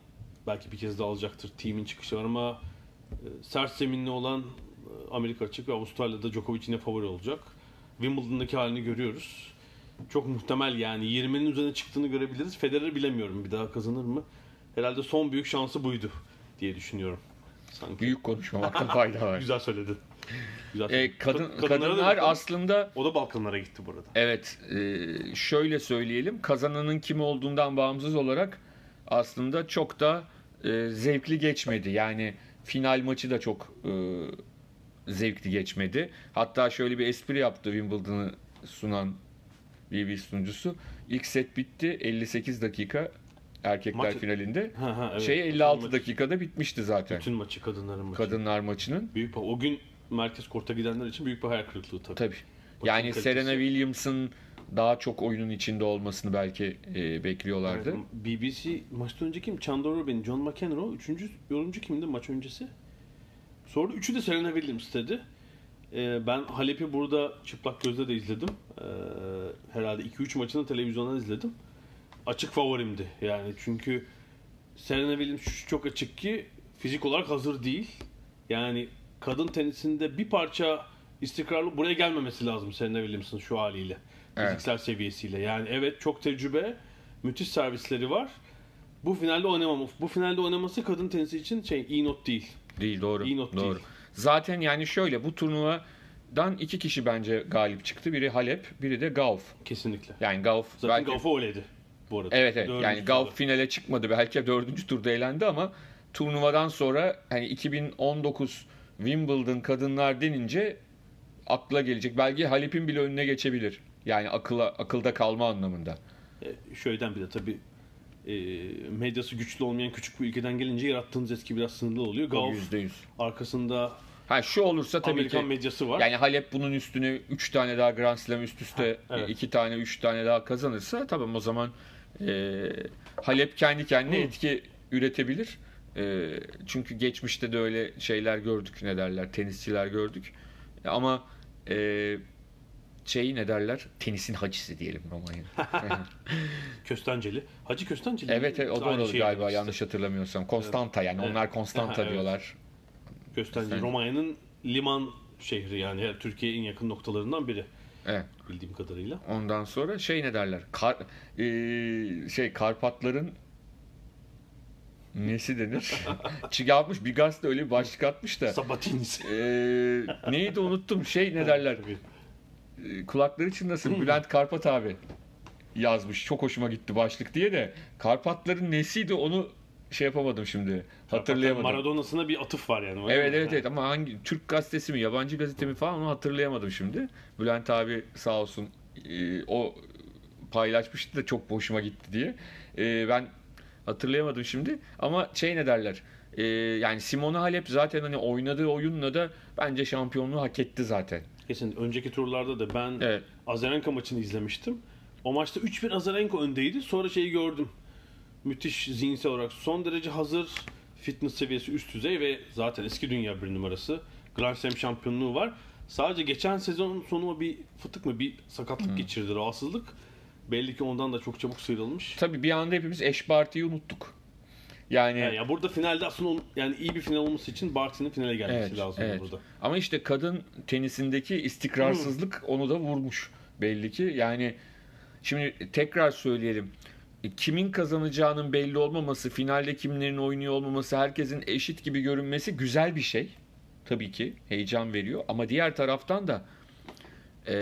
belki bir kez daha alacaktır. Team'in çıkışı var ama e, sert zeminli olan Amerika açık ve Avustralya'da Djokovic yine favori olacak. Wimbledon'daki halini görüyoruz. Çok muhtemel yani yirminin üzerine çıktığını görebiliriz. Federer'i bilemiyorum. Bir daha kazanır mı? Herhalde son büyük şansı buydu diye düşünüyorum. Sanki. Büyük konuşmamakta fayda var. Güzel söyledin. Güzel söyledin. E, kadın, kadınlara kadınlar aslında... O da Balkanlara gitti burada. Evet. E, şöyle söyleyelim. Kazananın kim olduğundan bağımsız olarak aslında çok da e, zevkli geçmedi. Yani final maçı da çok e, zevkli geçmedi. Hatta şöyle bir espri yaptı Wimbledon'ı sunan B B C sunucusu. İlk set bitti. elli sekiz dakika erkekler maç... finalinde. Ha, ha, evet. Şey elli altı maç... dakikada bitmişti zaten. Bütün maçı kadınların maçı. Kadınlar maçının. Büyük o gün merkez korta gidenler için büyük bir hayal kırıklığı tabii. Tabii. Yani kalitesi. Serena Williams'ın daha çok oyunun içinde olmasını belki e, bekliyorlardı. Evet, B B C maçtan önce kim? Chandler Robin, John McEnroe. Üçüncü yorumcu kimdi maç öncesi? Sordu. Üçü de Serena Williams dedi. E, ben Halep'i burada çıplak gözle de izledim. E, herhalde iki üç maçını televizyondan izledim. Açık favorimdi yani çünkü Serena Williams çok açık ki fizik olarak hazır değil. Yani kadın tenisinde bir parça istikrarlı buraya gelmemesi lazım Serena Williams'ın şu haliyle. Evet. Fiziksel seviyesiyle. Yani evet çok tecrübe, müthiş servisleri var. Bu finalde oynamam. Bu finalde oynaması kadın tenisi için şey iyi not değil. Değil doğru. İyi not doğru. Değil. Zaten yani şöyle bu turnuva dan iki kişi bence galip çıktı. Biri Halep, biri de Gauff. Kesinlikle. Yani Gauff zaten belki... Gauff'u oleydi. Evet evet dördüncü yani turda. Gauff finale çıkmadı belki dördüncü turda elendi ama turnuvadan sonra hani iki bin on dokuz Wimbledon kadınlar denince akla gelecek. Belki Halep'in bile önüne geçebilir. Yani akıla, akılda kalma anlamında. E, şöyden bir de tabii e, medyası güçlü olmayan küçük bir ülkeden gelince yarattığınız etki biraz sınırlı oluyor. Gauff yüzde yüz arkasında ha, şu olursa tabii Amerikan ki, medyası var. Yani Halep bunun üstüne üç tane daha Grand Slam üst üste ha, evet. iki tane üç tane daha kazanırsa tamam o zaman Ee, Halep kendi kendine Hı. etki üretebilir. Ee, çünkü geçmişte de öyle şeyler gördük ne derler tenisçiler gördük. Ama e, şeyi ne derler tenisin hacısı diyelim Romanya'da. Köstenceli. Hacı Köstenceli. Evet o da olur galiba işte. Yanlış hatırlamıyorsam. Konstanta yani evet. Onlar Konstanta evet. diyorlar. Köstenceli. Romanya'nın liman şehri yani Türkiye'ye en yakın noktalarından biri. Evet. Bildiğim kadarıyla. Ondan sonra şey ne derler? Kar, e, şey Karpatların nesi denir? Çık atmış bir gazete öyle bir başlık atmış da. Sabatins. E, neydi unuttum. Şey ne derler? E, kulakları çınlasın. Bülent Karpat abi yazmış. Çok hoşuma gitti başlık diye de. Karpatların nesiydi onu şey yapamadım şimdi. Hatırlayamadım. Maradona'sına bir atıf var yani. Evet evet yani. Evet ama hangi Türk gazetesi mi yabancı gazete mi falan onu hatırlayamadım şimdi. Bülent abi sağ olsun e, o paylaşmıştı da çok hoşuma gitti diye. E, ben hatırlayamadım şimdi ama şey ne derler? E, yani Simona Halep zaten hani oynadığı oyunla da bence şampiyonluğu hak etti zaten. Kesin. Önceki turlarda da ben evet. Azarenka maçını izlemiştim. O maçta üç bir Azarenka öndeydi. Sonra şeyi gördüm. Müthiş zihinsel olarak son derece hazır, fitness seviyesi üst düzey ve zaten eski dünya bir numarası. Grand Slam şampiyonluğu var. Sadece geçen sezon sonu bir fıtık mı bir sakatlık hmm. geçirdi, rahatsızlık. Belli ki ondan da çok çabuk sıyrılmış. Tabii bir anda hepimiz eş Barty'yi unuttuk. Yani ya yani, yani burada finalde aslında yani iyi bir final olması için Barty'nin finale gelmesi evet, lazım evet. burada. Ama işte kadın tenisindeki istikrarsızlık hmm. onu da vurmuş belli ki. Yani şimdi tekrar söyleyelim. Kimin kazanacağının belli olmaması, finalde kimlerin oynuyor olmaması, herkesin eşit gibi görünmesi güzel bir şey. Tabii ki heyecan veriyor. Ama diğer taraftan da e,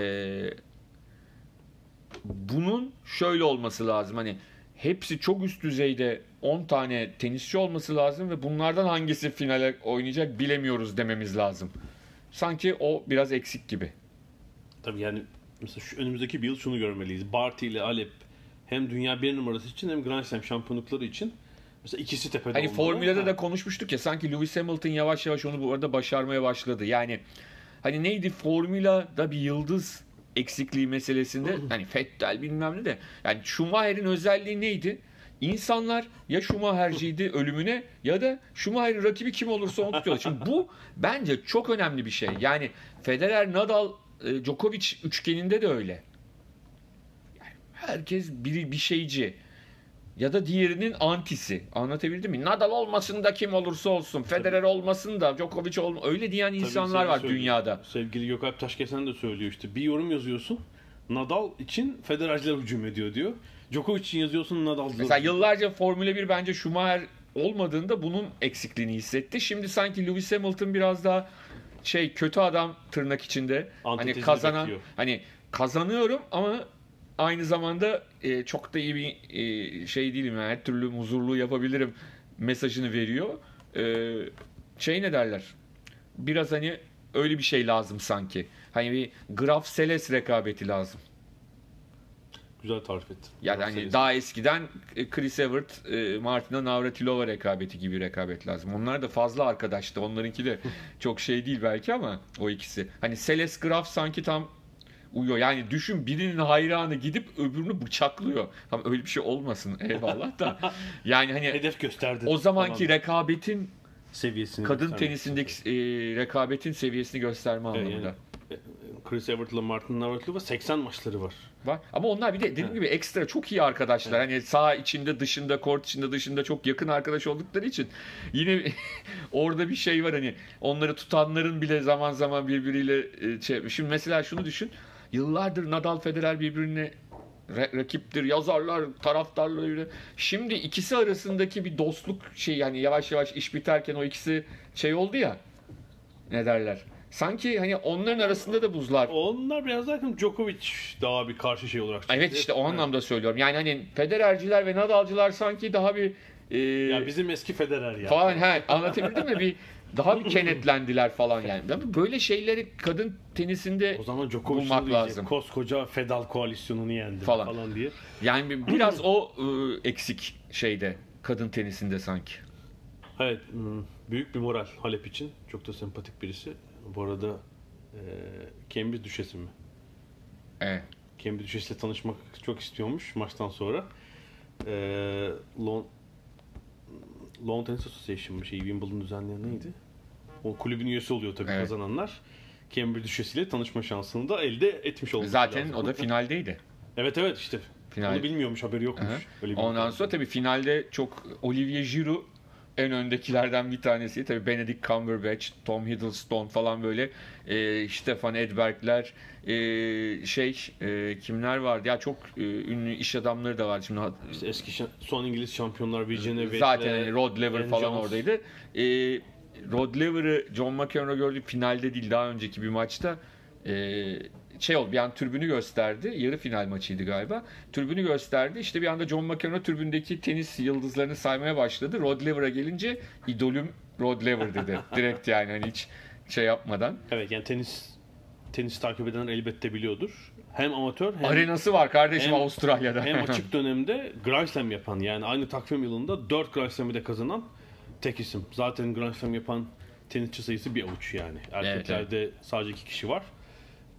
bunun şöyle olması lazım. Hani hepsi çok üst düzeyde on tane tenisçi olması lazım ve bunlardan hangisi finale oynayacak bilemiyoruz dememiz lazım. Sanki o biraz eksik gibi. Tabii yani mesela şu önümüzdeki bir yıl şunu görmeliyiz. Barty ile Halep hem dünya bir numarası için hem Grand Slam şampiyonlukları için mesela ikisi tepede olmalı. Hani formülde de konuşmuştuk ya, sanki Lewis Hamilton yavaş yavaş onu bu arada başarmaya başladı. Yani hani neydi, formülde bir yıldız eksikliği meselesinde hani Fettel bilmem ne de, yani Schumacher'in özelliği neydi? İnsanlar ya Schumacher'ciydi ölümüne ya da Schumacher'in rakibi kim olursa onu tutuyorlar. Şimdi bu bence çok önemli bir şey. Yani Federer, Nadal, Djokovic üçgeninde de öyle. Yani herkes biri bir şeyci ya da diğerinin antisi. Anlatabildim mi? Nadal olmasın da kim olursa olsun, Federer olmasın da Djokovic olmasın. Öyle diyen insanlar var söylüyor dünyada. Sevgili Gökalp Taşkesen de söylüyor işte. Bir yorum yazıyorsun, Nadal için Federer'ciler hücum ediyor diyor. Djokovic için yazıyorsun, Nadal'cılar. Mesela yıllarca Formula bir bence Schumacher olmadığında bunun eksikliğini hissetti. Şimdi sanki Lewis Hamilton biraz daha şey, kötü adam tırnak içinde. Hani kazanan, bitiyor. Hani kazanıyorum ama aynı zamanda e, çok da iyi bir e, şey değilim. Yani her türlü huzurlu yapabilirim mesajını veriyor. E, şey ne derler? Biraz hani öyle bir şey lazım sanki. Hani bir Graf Seles rekabeti lazım. Güzel tarif ettin. Yani hani daha eskiden Chris Evert, Martina Navratilova rekabeti gibi rekabet lazım. Onlar da fazla arkadaştı. Onlarınki de çok şey değil belki ama o ikisi. Hani Seles Graf sanki tam uyuyor. Yani düşün, birinin hayranı gidip öbürünü bıçaklıyor. Ama öyle bir şey olmasın eyvallah da. Yani hani hedef gösterdi. O zamanki tamam. rekabetin seviyesini, kadın tenisindeki e, rekabetin seviyesini gösterme anlamında. Evet, yani. Chris Evert'la Martin Navratilova seksen maçları var. Var. Ama onlar bir de dediğim evet. gibi ekstra çok iyi arkadaşlar. Evet. Hani saha içinde, dışında, kort içinde, dışında çok yakın arkadaş oldukları için yine orada bir şey var, hani onları tutanların bile zaman zaman birbiriyle şey. Şimdi mesela şunu düşün. Yıllardır Nadal, Federer birbirine ra- rakiptir. Yazarlar, taraftarlar. Şimdi ikisi arasındaki bir dostluk şey, yani yavaş yavaş iş biterken o ikisi şey oldu ya. Ne derler? Sanki hani onların arasında da buzlar. Onlar biraz daha Djokovic daha bir karşı şey olarak. Evet işte o anlamda evet. söylüyorum. Yani hani Federer'ciler ve Nadal'cılar sanki daha bir e, ya bizim eski Federer ya. Falan he, anlatabildim mi? Bir daha bir kenetlendiler falan yani. Böyle şeyleri kadın tenisinde o zaman bulmak lazım. Koskoca Fedal koalisyonunu yendi falan. falan diye. Yani biraz o e, eksik şeyde kadın tenisinde sanki. Evet, büyük bir moral Halep için. Çok da sempatik birisi. Bu arada e, Cambridge düşesi mi? Evet. Cambridge düşesiyle tanışmak çok istiyormuş maçtan sonra. E, Lawn, Lawn Tennis Association bir şey, Wimbledon düzenleyen neydi? O kulübün üyesi oluyor tabii evet. kazananlar. Cambridge düşesiyle tanışma şansını da elde etmiş oldu. Zaten lazım. O da finaldeydi. Evet evet işte. Final. Onu bilmiyormuş, haberi yokmuş. Öyle bir ondan sonra tabii finalde çok Olivier Giroud en öndekilerden bir tanesi. Tabii Benedict Cumberbatch, Tom Hiddleston falan böyle e, Stefan Edberg'ler e, şey e, kimler vardı ya, çok e, ünlü iş adamları da vardı. Şimdi işte eski şa- son İngiliz şampiyonlar Virginia zaten yani Rod Laver falan Jones. Oradaydı. E, Rod Laver'ı John McEnroe gördü finalde değil, daha önceki bir maçta e, şey oldu, bir an tribünü gösterdi. Yarı final maçıydı galiba. Tribünü gösterdi. İşte bir anda John McEnroe tribündeki tenis yıldızlarını saymaya başladı. Rod Laver'a gelince idolüm Rod Laver dedi. Direkt yani hani hiç şey yapmadan. Evet yani tenis tenis takip edenler elbette biliyordur. Hem amatör hem arenası var kardeşim hem, Avustralya'da. Hem açık dönemde Grand Slam yapan, yani aynı takvim yılında dört Grand Slam'ı da kazanan tek isim. Zaten Grand Slam yapan tenisçi sayısı bir avuç yani. Erkeklerde evet, evet. sadece iki kişi var.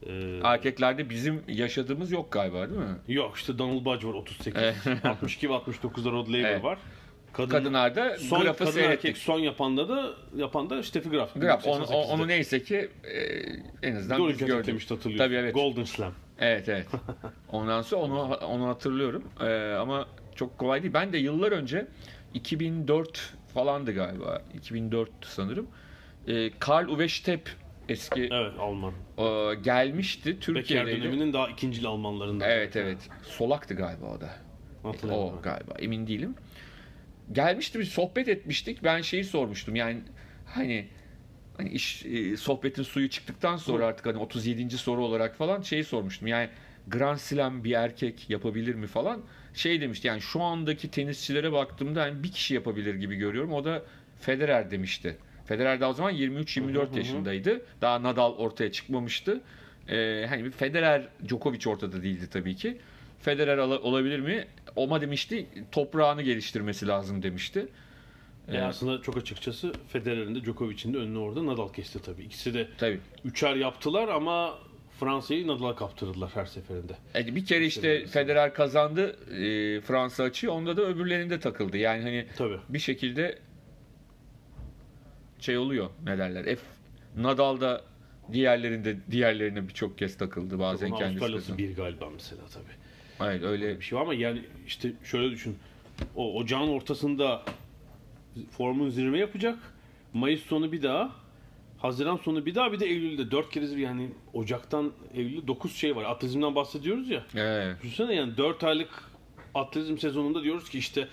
Ee, Erkeklerde bizim yaşadığımız yok galiba değil mi? Yok işte Donald Budge var otuz sekiz, altmış iki ve altmış dokuzda Rod Laver evet. var. Kadın, Kadınlarda son, Graf'ı kadın seyrettik. Erkek son yapanda da yapanda Steffi Graf. Graf on, onu neyse ki e, en azından Doğru biz gördük. Tabii evet. Golden Slam. Evet evet. Ondan sonra onu onu hatırlıyorum ee, ama çok kolay değil. Ben de yıllar önce iki bin dört falandı galiba. iki bin dört sanırım. Ee, Karl Uwe Stepp eski evet, Alman. E, gelmişti Türkiye'de. Becker döneminin daha ikincili Almanlarından. Evet evet. Solaktı galiba o da. O galiba. Emin değilim. Gelmişti, bir sohbet etmiştik. Ben şeyi sormuştum. Yani hani hani iş e, sohbetin suyu çıktıktan sonra Hı. artık hani otuz yedinci soru olarak falan şeyi sormuştum. Yani Grand Slam bir erkek yapabilir mi falan şey demişti. Yani şu andaki tenisçilere baktığımda hani bir kişi yapabilir gibi görüyorum. O da Federer demişti. Federer daha o zaman yirmi üç yirmi dört yaşındaydı. Daha Nadal ortaya çıkmamıştı. Ee, hani bir Federer, Djokovic ortada değildi tabii ki. Federer olabilir mi? Oma demişti, toprağını geliştirmesi lazım demişti. Yani ee, aslında çok açıkçası Federer'in de Djokovic'in de önünü orada Nadal kesti tabii. İkisi de tabii. üçer yaptılar ama Fransa'yı Nadal'a kaptırdılar her seferinde. Yani bir kere işte Federer kazandı e, Fransa açığı. Onda da öbürlerinde takıldı. Yani hani tabii. bir şekilde şey oluyor, ne derler. F, Nadal da diğerlerinde diğerlerine birçok kez takıldı bazen tabii, kendisi. Avustralya'sı bir galiba mesela tabii. Hayır, öyle bir şey var ama yani işte şöyle düşün. O ocağın ortasında formun zirve yapacak. Mayıs sonu bir daha, Haziran sonu bir daha, bir de Eylül'de dört kere zirve. Yani Ocak'tan Eylül'de dokuz şey var. Atletizmden bahsediyoruz ya. Evet. Düşünsene yani dört aylık atletizm sezonunda diyoruz ki işte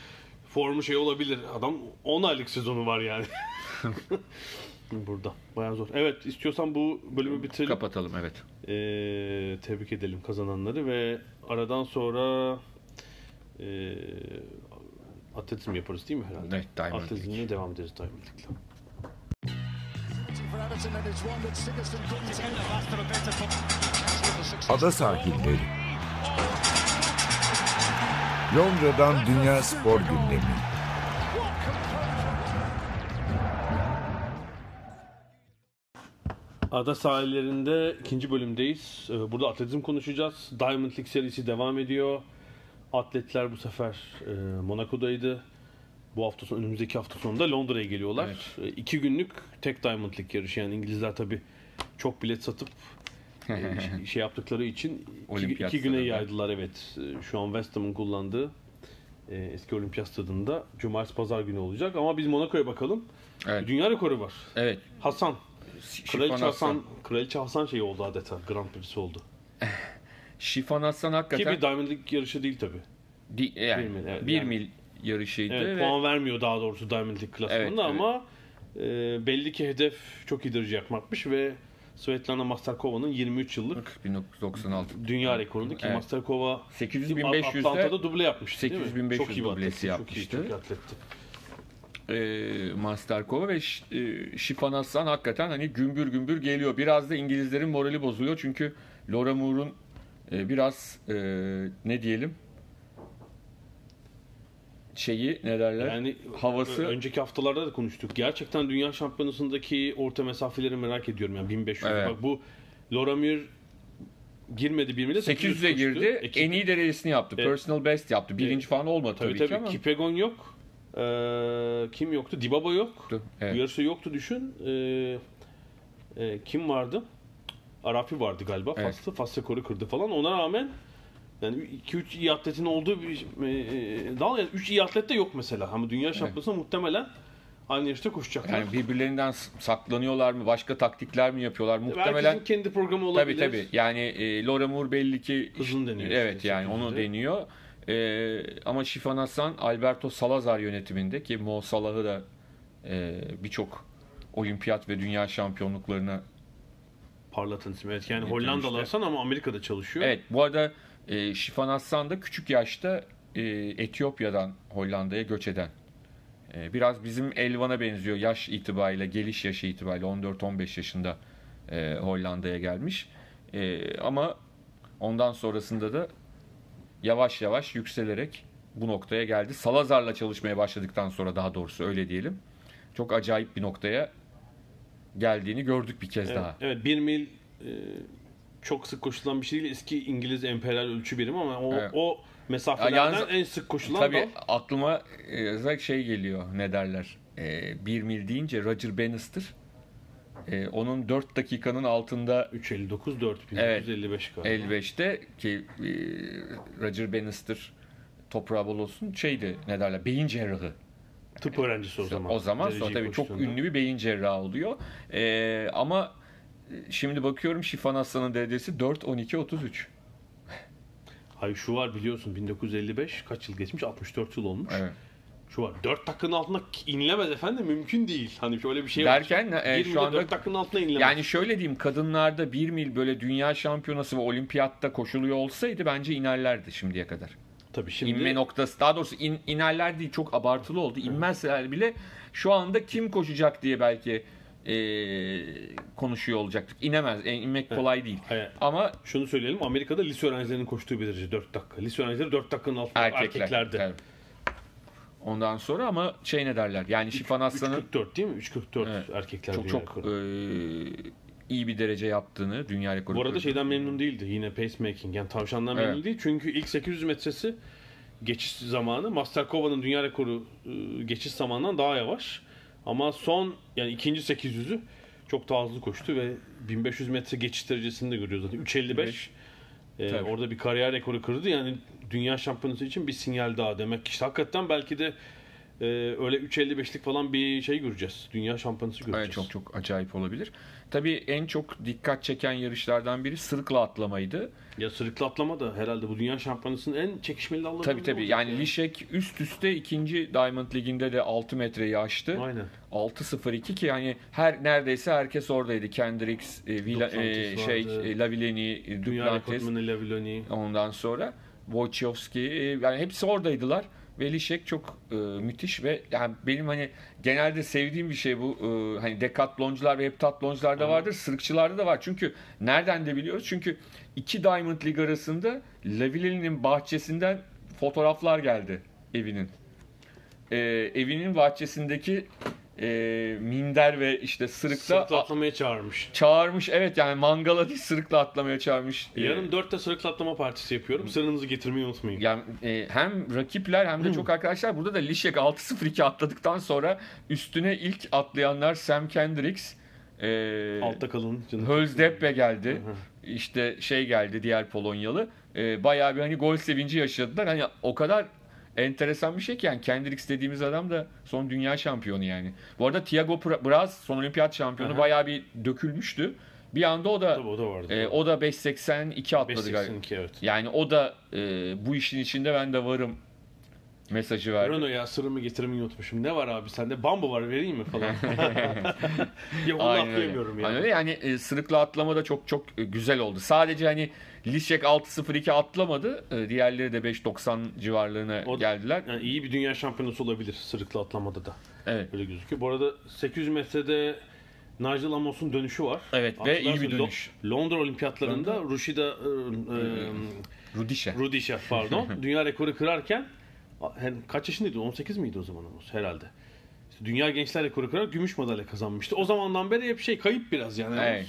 formu şey olabilir. Adam on aylık sezonu var yani. Burada. Bayağı zor. Evet, istiyorsan bu bölümü bitirelim. Kapatalım, evet. Ee, tebrik edelim kazananları ve aradan sonra e, atletizm yaparız değil mi herhalde? Evet, Diamond Atletizmle League. Devam ederiz Diamond League'le. Ada sahilleri. Londra'dan Dünya Spor Gündemi. Ada sahillerinde ikinci bölümdeyiz. Burada atletizm konuşacağız. Diamond League serisi devam ediyor. Atletler bu sefer Monaco'daydı. Bu hafta sonu, önümüzdeki hafta sonunda Londra'ya geliyorlar. Evet. İki günlük tek Diamond League yarışı. Yani İngilizler tabii çok bilet satıp şey yaptıkları için iki, iki güne yaydılar. Evet. Şu an West Ham'ın kullandığı eski Olimpiyat Stadı'nda Cumartesi Pazar günü olacak. Ama biz Monaco'ya bakalım. Evet. Dünya rekoru var. Evet. Hasan. Kraliçe Hasan, Hasan, Kraliçe Hasan şeyi oldu adeta. Grand Prix'si oldu. Sifan Hassan hakikaten... Ki bir Diamond League yarışı değil tabii. Di- yani, bir mil, evet, bir yani. mil yarışıydı. Evet, ve... Puan vermiyor daha doğrusu Diamond League klasmanında evet, ama evet. E, belli ki hedef çok iyi derece yakmakmış ve Svetlana Masterkova'nın yirmi üç yıllık bin dokuz yüz doksan altı dünya rekorunu ki evet. Masterkova sekiz bin beş yüzde Atlanta'da duble yapmıştı. sekiz bin beş yüz dublesi yapmıştı. Çok iyi atletti. E, Masterkova ve Ş- e, Sifan Hassan hakikaten hani gümbür gümbür geliyor. Biraz da İngilizlerin morali bozuluyor çünkü Laura Muir'un e, biraz e, ne diyelim şeyi ne derler? Yani havası. Önceki haftalarda da konuştuk. Gerçekten dünya şampiyonasındaki orta mesafeleri merak ediyorum. Yani bin beş yüz. Evet. Bak bu Laura Muir girmedi birbirine. sekiz yüze girdi. Ekip. En iyi derecesini yaptı. Evet. Personal best yaptı. Birinci evet. falan olmadı tabii, tabii, tabii ki ama. Kipegon yok. Ee, kim yoktu? Dibaba yok. Evet. Bu yarışta yoktu düşün. Ee, e, kim vardı? Arafi vardı galiba. Evet. Faslı. Faslı koru kırdı falan. Ona rağmen yani iki üç iyi atletin olduğu bir e, dal yani üç iyi atlet de yok mesela. Ama dünya şampiyonasında evet. muhtemelen aynı yarışta koşacaklar. Yani birbirlerinden saklıyorlar mı? Başka taktikler mi yapıyorlar? Muhtemelen herkesin kendi programı olabilir. Tabii tabii. Yani e, Laura Muir belli ki hızını deniyor. Evet işte, yani onu de. deniyor. E, ama Sifan Hassan Alberto Salazar yönetiminde ki Mo Salah'ı da e, birçok olimpiyat ve dünya şampiyonluklarına parlatın ismi. Evet yani Hollandalı Hassan ama Amerika'da çalışıyor. Evet bu arada E, Sifan Hassan da küçük yaşta e, Etiyopya'dan Hollanda'ya göç eden. E, biraz bizim Elvan'a benziyor yaş itibariyle, geliş yaşı itibariyle on dört on beş yaşında e, Hollanda'ya gelmiş. E, ama ondan sonrasında da yavaş yavaş yükselerek bu noktaya geldi. Salazar'la çalışmaya başladıktan sonra daha doğrusu öyle diyelim. Çok acayip bir noktaya geldiğini gördük bir kez evet, daha. Evet bir mil... E... Çok sık koşulan bir şey değil. Eski İngiliz emperyal ölçü birimi ama o, evet. o mesafelerden yalnız, en sık koşulan tabii dal. Aklıma özellikle şey geliyor. Ne derler? E, bir mil deyince Roger Bannister. E, onun dört dakikanın altında üç elli dokuz dört evet, bin dokuz yüz elli beş galiba. elli beşte ki e, Roger Bannister toprağı bol olsun şeydi ne derler? Beyin cerrahı. Tıp öğrencisi o zaman. O zaman sonra tabii çok ünlü bir beyin cerrahı oluyor. E, ama şimdi bakıyorum Sifan Hassan'ın derecesi dört on iki otuz üç. Hayır şu var biliyorsun bin dokuz yüz elli beş kaç yıl geçmiş altmış dört yıl olmuş. Evet. Şu an dört dakikanın altına inilemez efendim, mümkün değil. Hani şöyle bir şey derken, var. E, şu anda dört dakikanın altına inilemez. Yani şöyle diyeyim, kadınlarda bir mil böyle dünya şampiyonası ve olimpiyatta koşuluyor olsaydı bence inerlerdi şimdiye kadar. Tabii şimdi... İnme noktası, daha doğrusu in, inerler değil, çok abartılı oldu. İnmezler bile şu anda kim koşacak diye belki e, konuşuyor olacaktık. İnemez, inmek kolay değil. Evet. Ama şunu söyleyelim, Amerika'da lise öğrencilerinin koştuğu bir derece dört dakika. Lise öğrencileri dört dakikanın altında erkekler, erkeklerde. Evet. Ondan sonra ama şey ne derler? Yani Sifan Hassan'ın üç kırk dört değil mi? üç kırk dört evet, erkekler çok çok e, iyi bir derece yaptığını, dünya rekoru. Bu arada koydu. Şeyden memnun değildi. Yine pacemaking, yani tavşandan memnun evet. değil. Çünkü ilk sekiz yüz metresi geçiş zamanı Masterkova'nın dünya rekoru e, geçiş zamanından daha yavaş. Ama son yani ikinci sekiz yüzü çok daha hızlı koştu ve bin beş yüz metre geçiş derecesini de görüyoruz zaten. üç elli beş E, orada bir kariyer rekoru kırdı. Yani dünya şampiyonası için bir sinyal daha demek ki. İşte hakikaten belki de e, öyle üç elli beşlik falan bir şey göreceğiz. Dünya şampiyonası göreceğiz. Evet, çok çok acayip olabilir. Tabii en çok dikkat çeken yarışlardan biri sırıkla atlamaydı. Ya sırıkla atlama da herhalde bu dünya şampiyonasının en çekişmeli dalları. Tabii tabii. Yani, yani Lisek üst üste ikinci Diamond League'inde de altı metreyi aştı. Aynen. altı sıfır iki ki yani her neredeyse herkes oradaydı. Kendricks, e, Vila, e, şey, e, Lavileni, Duplantis. Dünya rekortmanı Lavileni. Ondan sonra Wojciechowski, yani hepsi oradaydılar ve Lisek çok e, müthiş ve yani benim hani genelde sevdiğim bir şey bu, e, hani dekatloncular ve heptatloncular da vardır, sırıkçılarda da var çünkü nereden de biliyoruz, çünkü iki Diamond League arasında Lavileni'nin bahçesinden fotoğraflar geldi evinin, e, evinin bahçesindeki e, minder ve işte sırıkla, sırıkla atlamaya çağırmış. Çağırmış evet, yani mangala değil sırıkla atlamaya çağırmış. Yarın dörtte sırıkla atlama partisi yapıyorum. Sırrınızı getirmeyi unutmayın. Yani e, hem rakipler hem de çok arkadaşlar. Burada da Lisek altı sıfır iki atladıktan sonra üstüne ilk atlayanlar Sam Kendricks, e, altta kalın Hölzdeppe geldi. Hı-hı. İşte şey geldi, diğer Polonyalı. E, bayağı bir hani gol sevinci yaşadılar. Hani o kadar enteresan bir şey ki yani Kendricks dediğimiz adam da son dünya şampiyonu yani. Bu arada Thiago Braz son olimpiyat şampiyonu. Aha. Bayağı bir dökülmüştü. Bir anda o da tabii, o da vardı. E, o da beş seksen iki atladı galiba. Evet. Yani o da e, bu işin içinde ben de varım mesajı verdi. Bruno ya sırrımı getirmeyi unutmuşum. Ne var abi sende? Bambu var, vereyim mi falan. Ya onu atlayamıyorum yani. Öyle. Yani e, sırıkla atlama da çok çok güzel oldu. Sadece hani Lisek altı sıfır iki atlamadı. E, diğerleri de beş doksan civarlarına o, geldiler. Yani iyi bir dünya şampiyonası olabilir sırıkla atlamada da. Evet. Öyle gözüküyor. Bu arada sekiz yüz metrede Nigel Amos'un dönüşü var. Evet ve iyi bir dönüş. Londra Olimpiyatlarında Londra. Ruşida e, e, Rudişa. Rudişa pardon. Dünya rekoru kırarken kaç yaşındaydı? on sekiz miydi o zaman Amos herhalde? İşte dünya gençler rekoru kırarak gümüş madalya kazanmıştı. O zamandan beri hep şey kayıp biraz yani. Evet.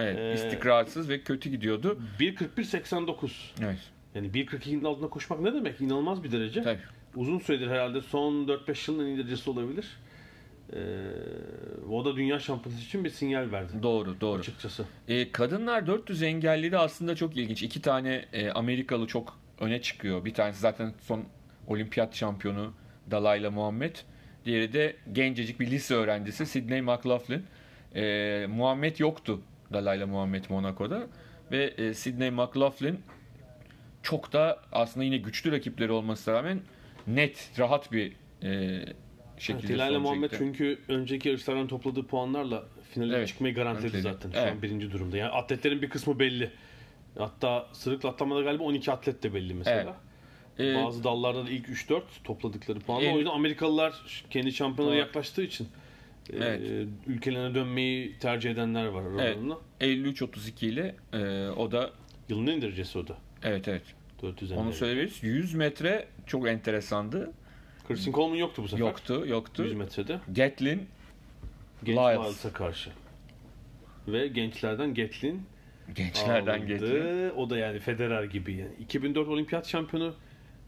Evet. Ee, istikrarsız ve kötü gidiyordu. bir kırk bir seksen dokuz Evet. Yani bir kırk ikinin altında koşmak ne demek? İnanılmaz bir derece. Tabii. Uzun süredir herhalde son dört beş yılın en iyi derecesi olabilir. Ee, o da dünya şampiyonası için bir sinyal verdi. Doğru, doğru. Açıkçası. Ee, kadınlar dört yüz engelli de aslında çok ilginç. İki tane e, Amerikalı çok öne çıkıyor. Bir tanesi zaten son Olimpiyat şampiyonu Dalayla Muhammed. Diğeri de gencecik bir lise öğrencisi Sydney McLaughlin. Ee, Muhammed yoktu, Dalayla Muhammed Monaco'da. Ve e, Sydney McLaughlin çok da aslında yine güçlü rakipleri olmasına rağmen net, rahat bir e, şekilde evet, Dalayla Muhammed çünkü önceki yarışlardan topladığı puanlarla finale evet, çıkmayı garantiledi evet, zaten. Şu evet. an birinci durumda. Yani atletlerin bir kısmı belli. Hatta sırıkla atlamada galiba on iki atlet de belli mesela. Evet. Bazı dallarda da ilk üç dört topladıkları puanla. Evet. O yüzden Amerikalılar kendi şampiyonlara evet. yaklaştığı için evet. e, ülkelerine dönmeyi tercih edenler var aralarında. Evet. elli üç otuz iki ile e, o da yılın en derecesi o da. Evet evet. Onu söyleyebiliriz. yüz metre çok enteresandı. Kristin Coleman yoktu bu sefer. Yoktu yoktu. yüz metrede. Gatlin Genç Lyles'a karşı. Ve gençlerden Gatlin Gençlerden Gatlin. O da yani Federer gibi yani. iki bin dört Olimpiyat şampiyonu,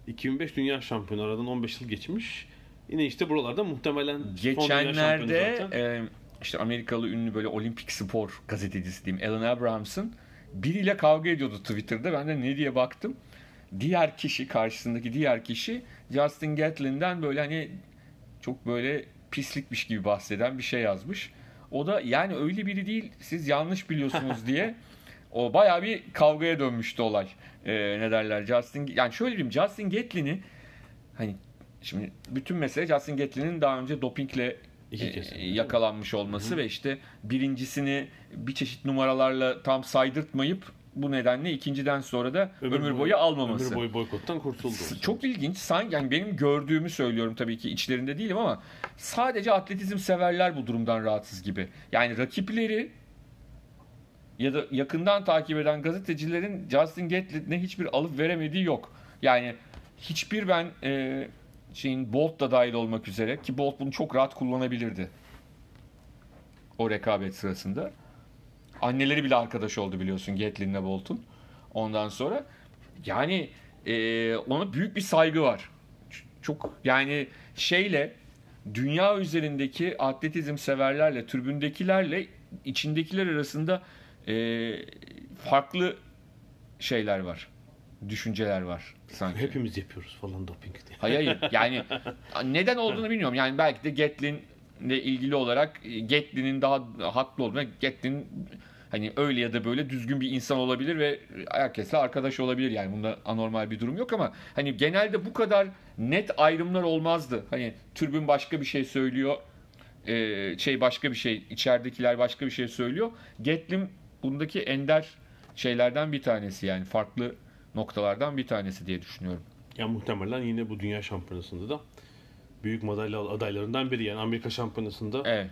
iki bin beş dünya şampiyonu, aradan on beş yıl geçmiş. Yine işte buralarda muhtemelen geçenlerde e, işte Amerikalı ünlü böyle olimpik spor gazetecisi diyeyim Alan Abrahams'ın biriyle kavga ediyordu Twitter'da. Ben de ne diye baktım. Diğer kişi, karşısındaki diğer kişi Justin Gatlin'den böyle hani çok böyle pislikmiş gibi bahseden bir şey yazmış. O da yani öyle biri değil, siz yanlış biliyorsunuz diye. O bayağı bir kavgaya dönmüştü olay. Ee, ne derler Justin? Yani şöyle diyeyim, Justin Gatlin'i hani Şimdi bütün mesele Justin Gatlin'in daha önce dopingle e, yakalanmış olması, hı hı, ve işte birincisini bir çeşit numaralarla tam saydırtmayıp bu nedenle ikinciden sonra da ömür, ömür boyu, boyu almaması. Ömür boyu boykottan kurtuldu. Çok ilginç. Sanki yani benim gördüğümü söylüyorum, tabii ki içlerinde değilim, ama sadece atletizm severler bu durumdan rahatsız gibi. Yani rakipleri ya da yakından takip eden gazetecilerin Justin Gatlin'e hiçbir alıp veremediği yok. Yani hiçbir ben e, şeyin Bolt da dahil olmak üzere, ki Bolt bunu çok rahat kullanabilirdi o rekabet sırasında. Anneleri bile arkadaş oldu biliyorsun Gatlin'le Bolt'un. Ondan sonra yani e, ona büyük bir saygı var. Çok yani şeyle, dünya üzerindeki atletizm severlerle, tribündekilerle içindekiler arasında e, farklı şeyler var. Düşünceler var sanki. Hepimiz yapıyoruz falan doping diye. Hayır hayır. Yani neden olduğunu bilmiyorum. Yani belki de Gatlin'le ilgili olarak Gatlin'in daha haklı olduğuna, Gatlin hani öyle ya da böyle düzgün bir insan olabilir ve herkesle arkadaş olabilir. Yani bunda anormal bir durum yok, ama hani genelde bu kadar net ayrımlar olmazdı. Hani tribün başka bir şey söylüyor. Şey başka bir şey, içeridekiler başka bir şey söylüyor. Gatlin bundaki ender şeylerden bir tanesi, yani farklı noktalardan bir tanesi diye düşünüyorum. Ya muhtemelen yine bu dünya şampiyonasında da büyük madalya adaylarından biri, yani Amerika şampiyonasında. Evet.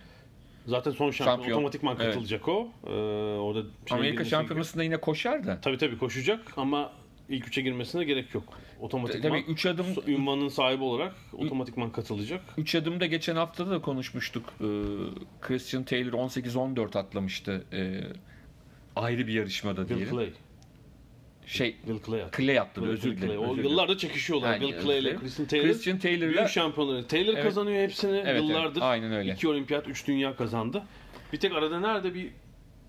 Zaten son şampiyon, şampiyon. otomatikman katılacak, evet. o. Ee, orada Amerika şampiyonasında gibi. Yine koşar da. Tabii tabii koşacak, ama ilk üçe girmesine gerek yok. Otomatikman. Tabii üç adım ünvanın sahibi olarak otomatikman katılacak. üç adımda geçen hafta da konuşmuştuk. Ee, Christian Taylor on sekiz on dört atlamıştı. Ee, ayrı bir yarışmada diyelim. Bill Claye. Şey, Bill Claye attı. Claye attı. Özür dilerim. O yıllardır çekişiyorlar. Yani, Bill Claye ile Christian Taylor. Christian Taylor'la büyük şampiyonları. Taylor evet. kazanıyor hepsini evet, yıllardır. Evet. iki olimpiyat, üç dünya kazandı. Bir tek arada nerede bir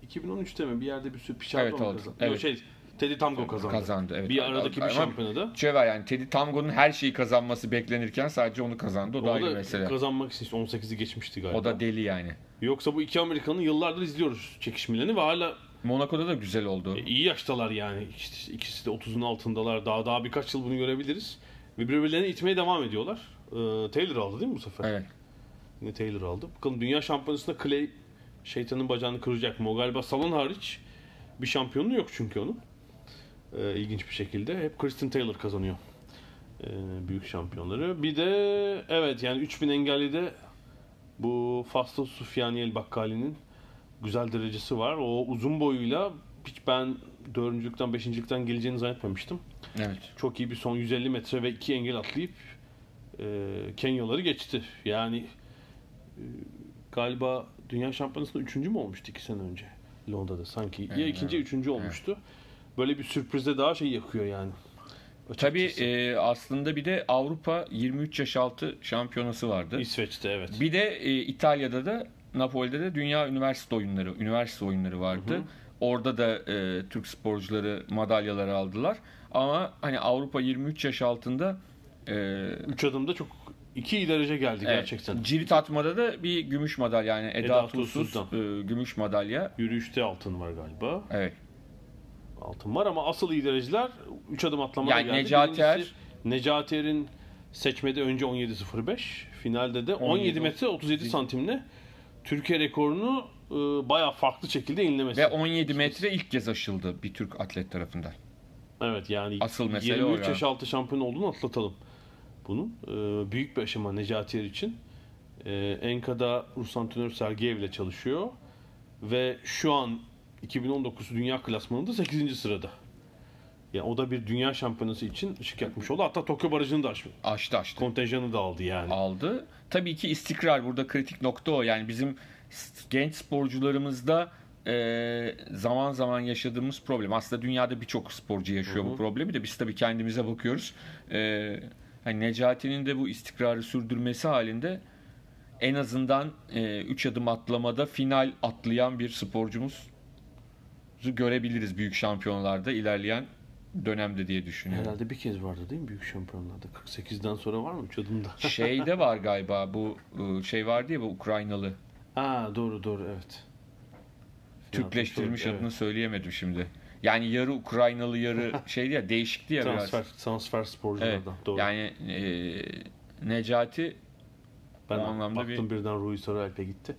iki bin on üçte mi bir yerde bir sürü pişarda evet, mı kazandı? Evet. Yok şey Teddy Tamgo kazandı. kazandı evet. Bir aradaki bir şampiyonada. Şey var yani Teddy Tamgo'nun her şeyi kazanması beklenirken sadece onu kazandı. O, o da ayrı mesele. Kazanmak için on sekizi geçmişti galiba. O da deli yani. Yoksa bu iki Amerikan'ı yıllardır izliyoruz çekişmelerini ve hala Monaco'da da güzel oldu. E, iyi yaştalar yani. İkisi, ikisi de otuzun altındalar. Daha daha birkaç yıl bunu görebiliriz. Ve birbirlerini itmeye devam ediyorlar. Ee, Taylor aldı değil mi bu sefer? Evet. Yine Taylor aldı. Bakalım dünya şampiyonasında Clay şeytanın bacağını kıracak mı? O galiba salon hariç bir şampiyonu yok çünkü onun. Ee, ilginç bir şekilde. Hep Christian Taylor kazanıyor. Ee, büyük şampiyonları. Bir de evet yani üç bin engellide bu Fasto Sufyaniyel Bakkali'nin güzel derecesi var. O uzun boyuyla hiç ben dördüncülükten, beşincilikten geleceğini zannetmemiştim. Evet. Çok iyi bir son yüz elli metre ve iki engel atlayıp e, Kenyaları geçti. Yani e, galiba Dünya Şampiyonası'nda üçüncü mü olmuştu iki sene önce Londra'da sanki? Evet, ya ikinci, evet. üçüncü olmuştu. Evet. Böyle bir sürprizde daha şey yakıyor yani. Tabii e, aslında bir de Avrupa yirmi üç yaş altı şampiyonası vardı. İsveç'te evet. Bir de e, İtalya'da da Napoli'de de Dünya Üniversite Oyunları, Üniversite Oyunları vardı. Hı hı. Orada da e, Türk sporcuları madalyaları aldılar. Ama hani Avrupa yirmi üç yaş altında üç e, adımda çok iki derece geldi evet, gerçekten. Cirit atmada da bir gümüş madalya yani Eda, Eda Tuğsuz e, gümüş madalya. Yürüyüşte altın var galiba. Evet. Altın var ama asıl iyi dereceler üç adım atlamada yani geldi. Necati Er, Necati Er'in seçmede önce on yedi sıfır beş, finalde de on yedi, on yedi metre otuz yedi santimle Türkiye rekorunu e, bayağı farklı şekilde yenilemesi. Ve on yedi metre ilk kez aşıldı bir Türk atlet tarafından. Evet yani asıl mesele yirmi üç yaş altı şampiyon olduğunu atlatalım. Bunun e, büyük bir aşama Necati Er için. E, Enka'da Rus antrenör Sergeyev ile çalışıyor. Ve şu an iki bin on dokuz dünya klasmanında sekizinci sırada. Yani o da bir dünya şampiyonası için ışık yakmış oldu. Hatta Tokyo Barajı'nı da aşmış. Açtı açtı. Kontenjanı da aldı yani. Aldı. Tabii ki istikrar burada kritik nokta o. Yani bizim genç sporcularımızda e, zaman zaman yaşadığımız problem. Aslında dünyada birçok sporcu yaşıyor, hı-hı, bu problemi de biz tabii kendimize bakıyoruz. E, hani Necati'nin de bu istikrarı sürdürmesi halinde en azından üç e, adım atlamada final atlayan bir sporcumuzu görebiliriz büyük şampiyonalarda ilerleyen dönemde diye düşünüyorum. Herhalde bir kez vardı değil mi büyük şampiyonlarda? kırk sekizden sonra var mı üç adımda? Şeyde var galiba bu şey vardı ya bu Ukraynalı. Aa doğru doğru evet. Türkleştirilmiş adını evet. söyleyemedim şimdi. Yani yarı Ukraynalı yarı şeydi ya değişikti ya transfer, biraz. Transfer sporculardan evet. doğru. Yani e, Necati ben o anlamda baktım bir... birden Rui Sarıalp'e gitti.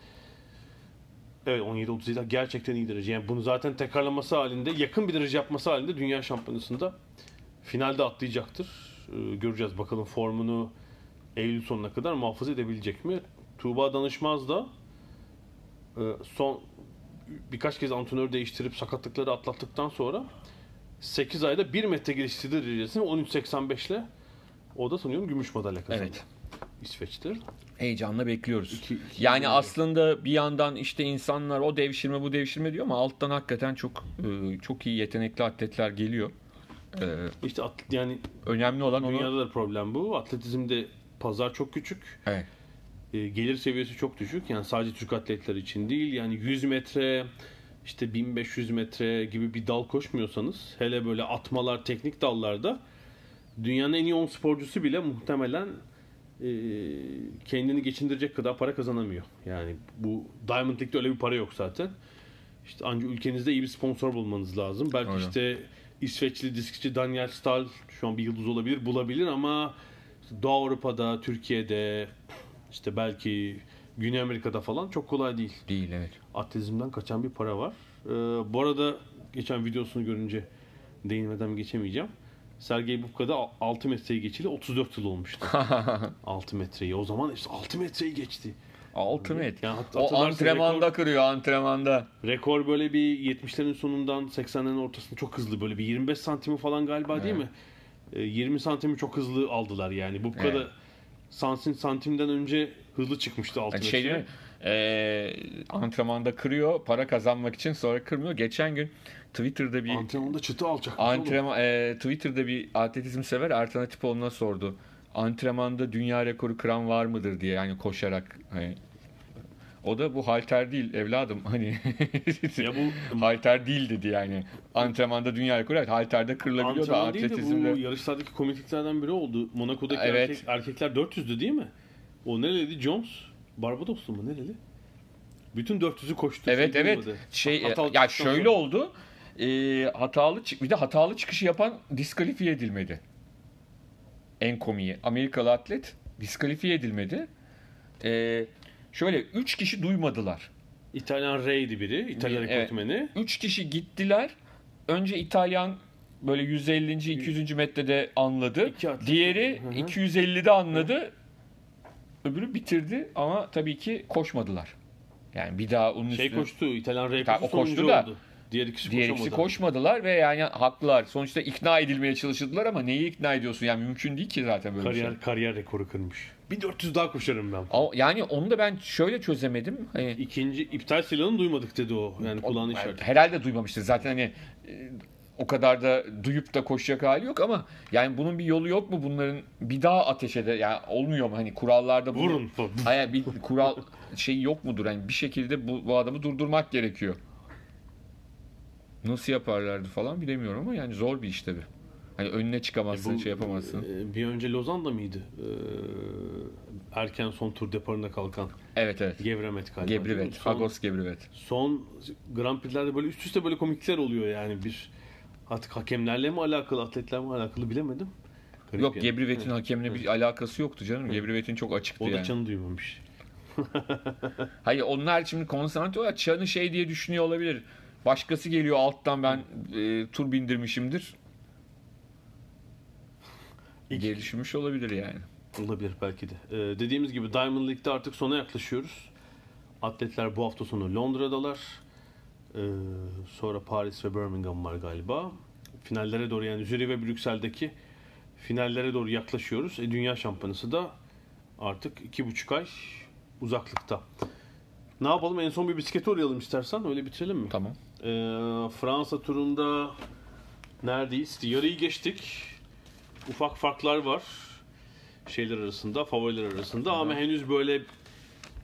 Evet, on yedi otuz yedi gerçekten iyi derece. Yani bunu zaten tekrarlaması halinde, yakın bir derece yapması halinde Dünya Şampiyonası'nda finalde atlayacaktır. Ee, göreceğiz bakalım formunu Eylül sonuna kadar muhafaza edebilecek mi? Tuğba Danışmaz da e, son birkaç kez antrenör değiştirip sakatlıkları atlattıktan sonra sekiz ayda bir metre geliştirdiği derecesini on üç seksen beş ile o da sanıyorum gümüş madalya kazandı. Evet. İsveç'tir. Heyecanla bekliyoruz. İki, iki, yani iki, aslında iki. Bir yandan işte insanlar o devşirme bu devşirme diyor ama alttan hakikaten çok çok iyi yetenekli atletler geliyor. Ee, işte atlet, yani önemli olan dünyada onu... da problem bu. Atletizmde pazar çok küçük. Evet. E, gelir seviyesi çok düşük. Yani sadece Türk atletler için değil. Yani yüz metre işte bin beş yüz metre gibi bir dal koşmuyorsanız, hele böyle atmalar, teknik dallarda dünyanın en iyi on sporcusu bile muhtemelen kendini geçindirecek kadar para kazanamıyor. Yani bu Diamond League'de öyle bir para yok zaten. İşte ancak ülkenizde iyi bir sponsor bulmanız lazım. Belki aynen. işte İsveçli diskçi Daniel Stahl şu an bir yıldız olabilir, bulabilir ama işte Doğu Avrupa'da, Türkiye'de, işte belki Güney Amerika'da falan çok kolay değil. Değil, evet. Atletizmden kaçan bir para var. Ee, bu arada geçen videosunu görünce değinmeden geçemeyeceğim. Sergey Bubka'da altı metreyi geçili otuz dört yıl olmuştu. altı metreyi. O zaman işte altı metreyi geçti. altı metre. Yani o antrenmanda rekor, kırıyor antrenmanda. Rekor böyle bir yetmişlerin sonundan seksenlerin ortasında çok hızlı, böyle bir yirmi beş santimi falan galiba evet. değil mi? E, yirmi santimi çok hızlı aldılar yani. Bubka'da evet. santim santimden önce hızlı çıkmıştı altı yani metre. Şey Ee, antrenmanda kırıyor para kazanmak için, sonra kırmıyor. Geçen gün Twitter'da bir antrenmanda çıtı alacak. Antrenman e, Twitter'da bir atletizm sever Ertan Atipoğlu'na sordu. Antrenmanda dünya rekoru kıran var mıdır diye, yani koşarak. Hani. O da bu halter değil evladım hani. Ya bu halter değil dedi yani. Antrenmanda dünya rekoru halterde kırılabiliyor da atletizmde. De bu yarışlardaki komikliklerden biri oldu. Monaco'daki evet. erkek, erkekler dört yüzdü değil mi? O nereliydi? Jones Barbadoslu mu nereli? Bütün dört yüzü koştu. Evet şey evet. Şey, hatalı ya şöyle sonra. oldu. E, hatalı çık bir de hatalı çıkışı yapan diskalifiye edilmedi. En komiği. Amerikalı atlet diskalifiye edilmedi. E, şöyle üç kişi duymadılar. İtalyan Ray'di biri. İtalyan rekortmeni. Evet, üç kişi gittiler. Önce İtalyan böyle yüz ellinci iki yüzüncü metrede anladı. Diğeri Hı-hı. iki yüz ellide anladı. Hı-hı. Öbürü bitirdi ama tabii ki koşmadılar. Yani bir daha onun şey üstüne... koştu, İtalyan Rey koştu, koştu da, oldu. Diğer kişi diğer ikisi koşmadılar ve yani haklılar. Sonuçta ikna edilmeye çalıştılar ama neyi ikna ediyorsun? Yani mümkün değil ki zaten böyle kariyer, bir şey. Kariyer rekoru kırmış. Bir dört yüz daha koşarım ben. Yani onu da ben şöyle çözemedim. Hani... İkinci iptal silahını duymadık dedi o. Yani kulağını işaret. Herhalde duymamıştır. Zaten hani... O kadar da duyup da koşacak hali yok ama yani bunun bir yolu yok mu? Bunların bir daha ateş eder yani olmuyor mu? Hani kurallarda bunu, vurun. Hayır bir kural şey yok mudur? Hani bir şekilde bu, bu adamı durdurmak gerekiyor. Nasıl yaparlardı falan bilemiyorum ama yani zor bir iş tabii. Hani önüne çıkamazsın, e bu, şey yapamazsın. Bir önce Lozan'da mıydı? Ee, erken son tur deparına kalkan. Evet evet. Gevremet galiba. Gevremet. Agos Gevremet. Son Grand Prix'lerde böyle üst üste böyle komikler oluyor yani bir. Artık hakemlerle mi alakalı, atletlerle mi alakalı bilemedim. Garip Yok, yani. Gebrevet'in evet. hakemle bir evet. alakası yoktu canım. Evet. Gebrevet'in çok açıktı o yani. O da çanı duymamış. Hayır, onlar şimdi konsantre olarak çanı şey diye düşünüyor olabilir. Başkası geliyor alttan, ben e, tur bindirmişimdir. Diye düşünmüş olabilir yani. Olabilir belki de. Ee, dediğimiz gibi Diamond League'de artık sona yaklaşıyoruz. Atletler bu hafta sonu Londra'dalar. Ee, sonra Paris ve Birmingham var galiba. Finallere doğru yani Zürih ve Brüksel'deki finallere doğru yaklaşıyoruz. E, Dünya Şampiyonası da artık iki buçuk ay uzaklıkta. Ne yapalım? En son bir bisiklete uğrayalım istersen. Öyle bitirelim mi? Tamam. Ee, Fransa turunda neredeyiz? Yarıyı geçtik. Ufak farklar var. Şeyler arasında, favoriler arasında. Ama henüz böyle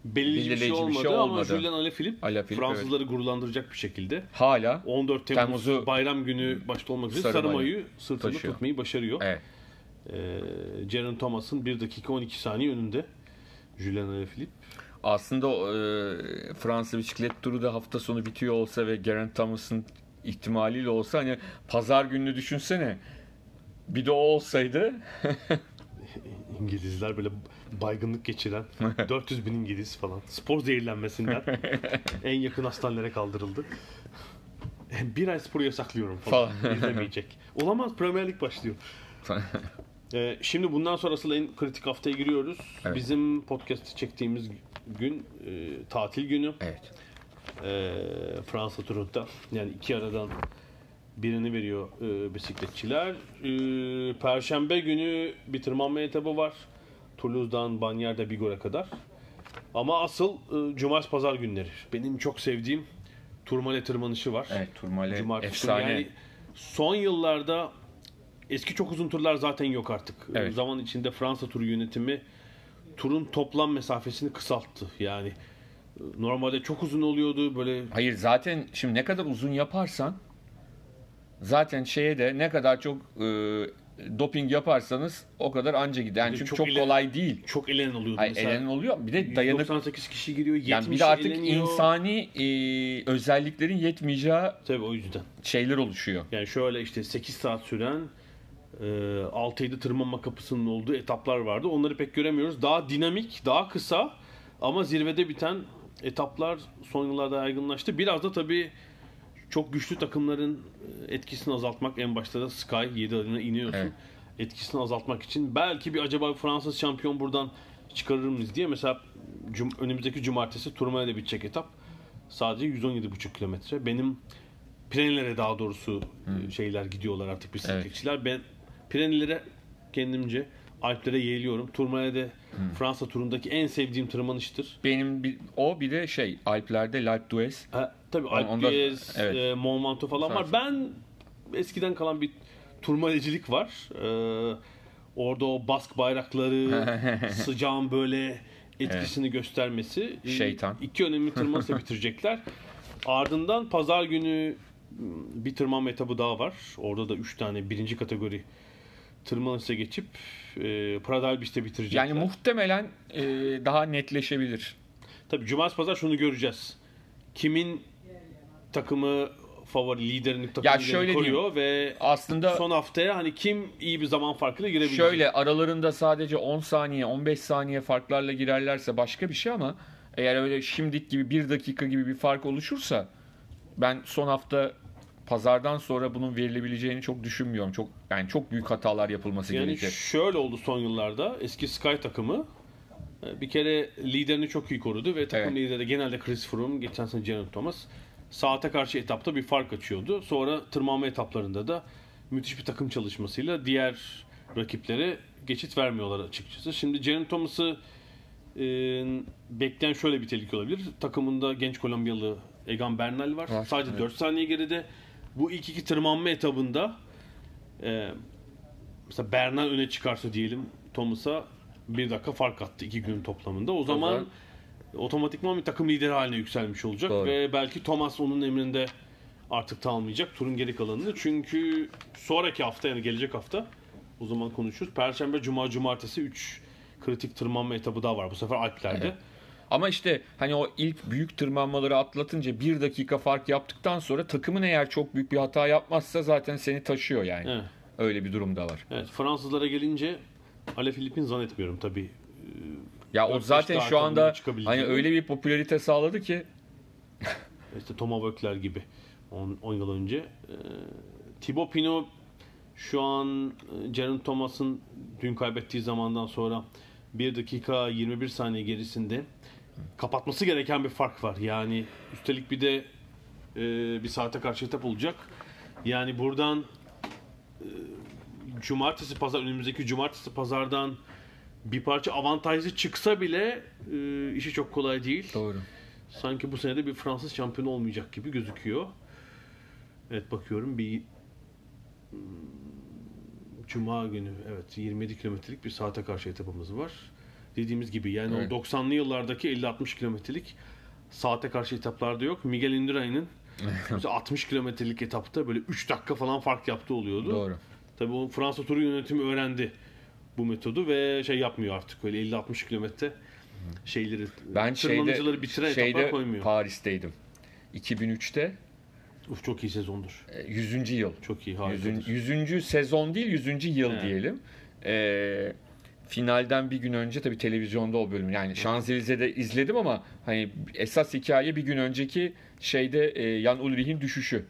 belirleyici bir şey olmadı, bir şey olmadı. Ama Julian Alaphilippe, Alaphilippe Fransızları evet. gururlandıracak bir şekilde hala on dört Temmuz Temmuz'u, bayram günü başta olmak üzere sarı mayoyu sırtında taşıyor. tutmayı başarıyor. Evet. Ee, Geraint Thomas'ın bir dakika on iki saniye önünde Julian Alaphilippe. Aslında e, Fransa bisiklet turu da hafta sonu bitiyor olsa ve Geraint Thomas'ın ihtimaliyle olsa, hani pazar gününü düşünsene. Bir de o olsaydı İngilizler böyle baygınlık geçiren dört yüz bin İngiliz falan spor zehirlenmesinden en yakın hastanelere kaldırıldı. Bir ay sporu yasaklıyorum falan. İzlemeyecek. Olamaz, Premier League başlıyor. ee, şimdi bundan sonra asıl en kritik haftaya giriyoruz. Evet. Bizim podcast'ı çektiğimiz gün e, tatil günü. Evet. E, Fransa turunda. Yani iki aradan birini veriyor e, bisikletçiler. E, Perşembe günü bir tırmanma etabı var. Toulouse'dan Bagnères de Bigor'a kadar. Ama asıl e, cumartesi pazar günleri. Benim çok sevdiğim Turmalet tırmanışı var. Evet, Turmalet cumartesi efsane. Yani son yıllarda eski çok uzun turlar zaten yok artık. Evet. Zaman içinde Fransa turu yönetimi turun toplam mesafesini kısalttı. Yani normalde çok uzun oluyordu böyle. Hayır, zaten şimdi ne kadar uzun yaparsan zaten şeye de ne kadar çok e, doping yaparsanız o kadar anca gider. Yani çünkü çok, çok elen, kolay değil. Çok elen oluyordu. Hayır, elen oluyor. Bir de dayanık. doksan sekiz kişi giriyor. yetmiş yani bir de artık eleniyor. İnsani e, özelliklerin yetmeyeceği. Tabii, o yüzden. Şeyler oluşuyor. Yani şöyle işte sekiz saat süren e, altı yedi tırmanma kapısının olduğu etaplar vardı. Onları pek göremiyoruz. Daha dinamik, daha kısa ama zirvede biten etaplar son yıllarda yaygınlaştı. Biraz da tabii çok güçlü takımların etkisini azaltmak, en başta da Sky yedi adına iniyorsun. Evet. Etkisini azaltmak için belki bir acaba Fransız şampiyon buradan çıkarır mıyız diye mesela cum- önümüzdeki cumartesi turnuvaya da bitecek etap. Sadece yüz on yedi virgül beş kilometre. Benim Pirenelere daha doğrusu hmm. şeyler gidiyorlar artık bisikletçiler. Evet. Ben Pirenelere kendimce, Alplere yeğliyorum. Turnuvaya da hmm. Fransa turundaki en sevdiğim tırmanıştır. Benim bir, o bir de şey Alplerde L'Alpe d'Huez. Tabii Alp d'Huez, evet. e, Mont Ventoux falan var. Ben eskiden kalan bir turmalecilik var. Ee, orada o Bask bayrakları sıcağın böyle etkisini evet. göstermesi. Şeytan. İki önemli tırmanışla bitirecekler. Ardından pazar günü bir tırmanma etabı daha var. Orada da üç tane birinci kategori tırmanışla geçip e, Pradalbis'te bitirecekler. Yani muhtemelen e, daha netleşebilir. Tabii cumartesi pazar şunu göreceğiz. Kimin takımı favori, liderini takımını koruyor ve aslında son haftaya hani kim iyi bir zaman farkıyla girebilecek? Şöyle aralarında sadece on saniye, on beş saniye farklarla girerlerse başka bir şey ama eğer öyle şimdilik gibi bir dakika gibi bir fark oluşursa ben son hafta pazardan sonra bunun verilebileceğini çok düşünmüyorum. Çok yani çok büyük hatalar yapılması yani gerekecek. Yani şöyle oldu son yıllarda eski Sky takımı bir kere liderini çok iyi korudu ve takım evet. lideri de genelde Chris Froome, geçen sene Geraint Thomas saate karşı etapta bir fark açıyordu. Sonra tırmanma etaplarında da müthiş bir takım çalışmasıyla diğer rakiplere geçit vermiyorlar açıkçası. Şimdi Geraint Thomas'ı e, bekleyen şöyle bir tehlike olabilir. Takımında genç Kolombiyalı Egan Bernal var. Evet, sadece evet. dört saniye geride. Bu ilk iki tırmanma etabında e, mesela Bernal öne çıkarsa diyelim Thomas'a bir dakika fark attı iki gün toplamında. O zaman Pazar. otomatikman bir takım lideri haline yükselmiş olacak. Doğru. Ve belki Thomas onun emrinde artık kalmayacak turun geri kalanını. Çünkü sonraki hafta yani gelecek hafta o zaman konuşuruz. Perşembe, Cuma, Cumartesi üç kritik tırmanma etabı daha var. Bu sefer Alpler'de. Evet. Ama işte hani o ilk büyük tırmanmaları atlatınca bir dakika fark yaptıktan sonra takımın eğer çok büyük bir hata yapmazsa zaten seni taşıyor yani. Evet. Öyle bir durum da var. Evet, Fransızlara gelince Alaphilippe'in zannetmiyorum tabii. Ya o zaten şu anda hani öyle bir popülarite sağladı ki işte Thomas Böckler gibi on yıl önce. E, Thibaut Pinot şu an Geraint Thomas'ın dün kaybettiği zamandan sonra bir dakika yirmi bir saniye gerisinde kapatması gereken bir fark var. Yani üstelik bir de e, bir saate karşı etap olacak. Yani buradan e, Cumartesi pazar önümüzdeki cumartesi pazardan bir parça avantajlı çıksa bile e, işi çok kolay değil. Doğru. Sanki bu sene de bir Fransız şampiyonu olmayacak gibi gözüküyor. Evet, bakıyorum bir Cuma günü evet yirmi yedi kilometrelik bir saate karşı etapımız var. Dediğimiz gibi yani evet. o doksanlı yıllardaki elli altmış kilometrelik saate karşı etaplarda yok. Miguel Indurain'in altmış kilometrelik etapta böyle üç dakika falan fark yaptığı oluyordu. Doğru. Tabii o Fransa turu yönetimi öğrendi bu metodu ve şey yapmıyor artık öyle elli altmış kilometre şeyleri ben tırmanıcıları şeyde, bitiren şeyde etaplar koymuyor. Paris'teydim. iki bin üçte Uf, çok iyi sezondur. yüzüncü yıl. Çok iyi. yüzüncü. yüzüncü sezon değil yüzüncü yıl He. diyelim. Ee, finalden bir gün önce tabii televizyonda o bölüm, yani Şanzelize'de izledim ama hani esas hikaye bir gün önceki şeyde e, Jan Ulrich'in düşüşü.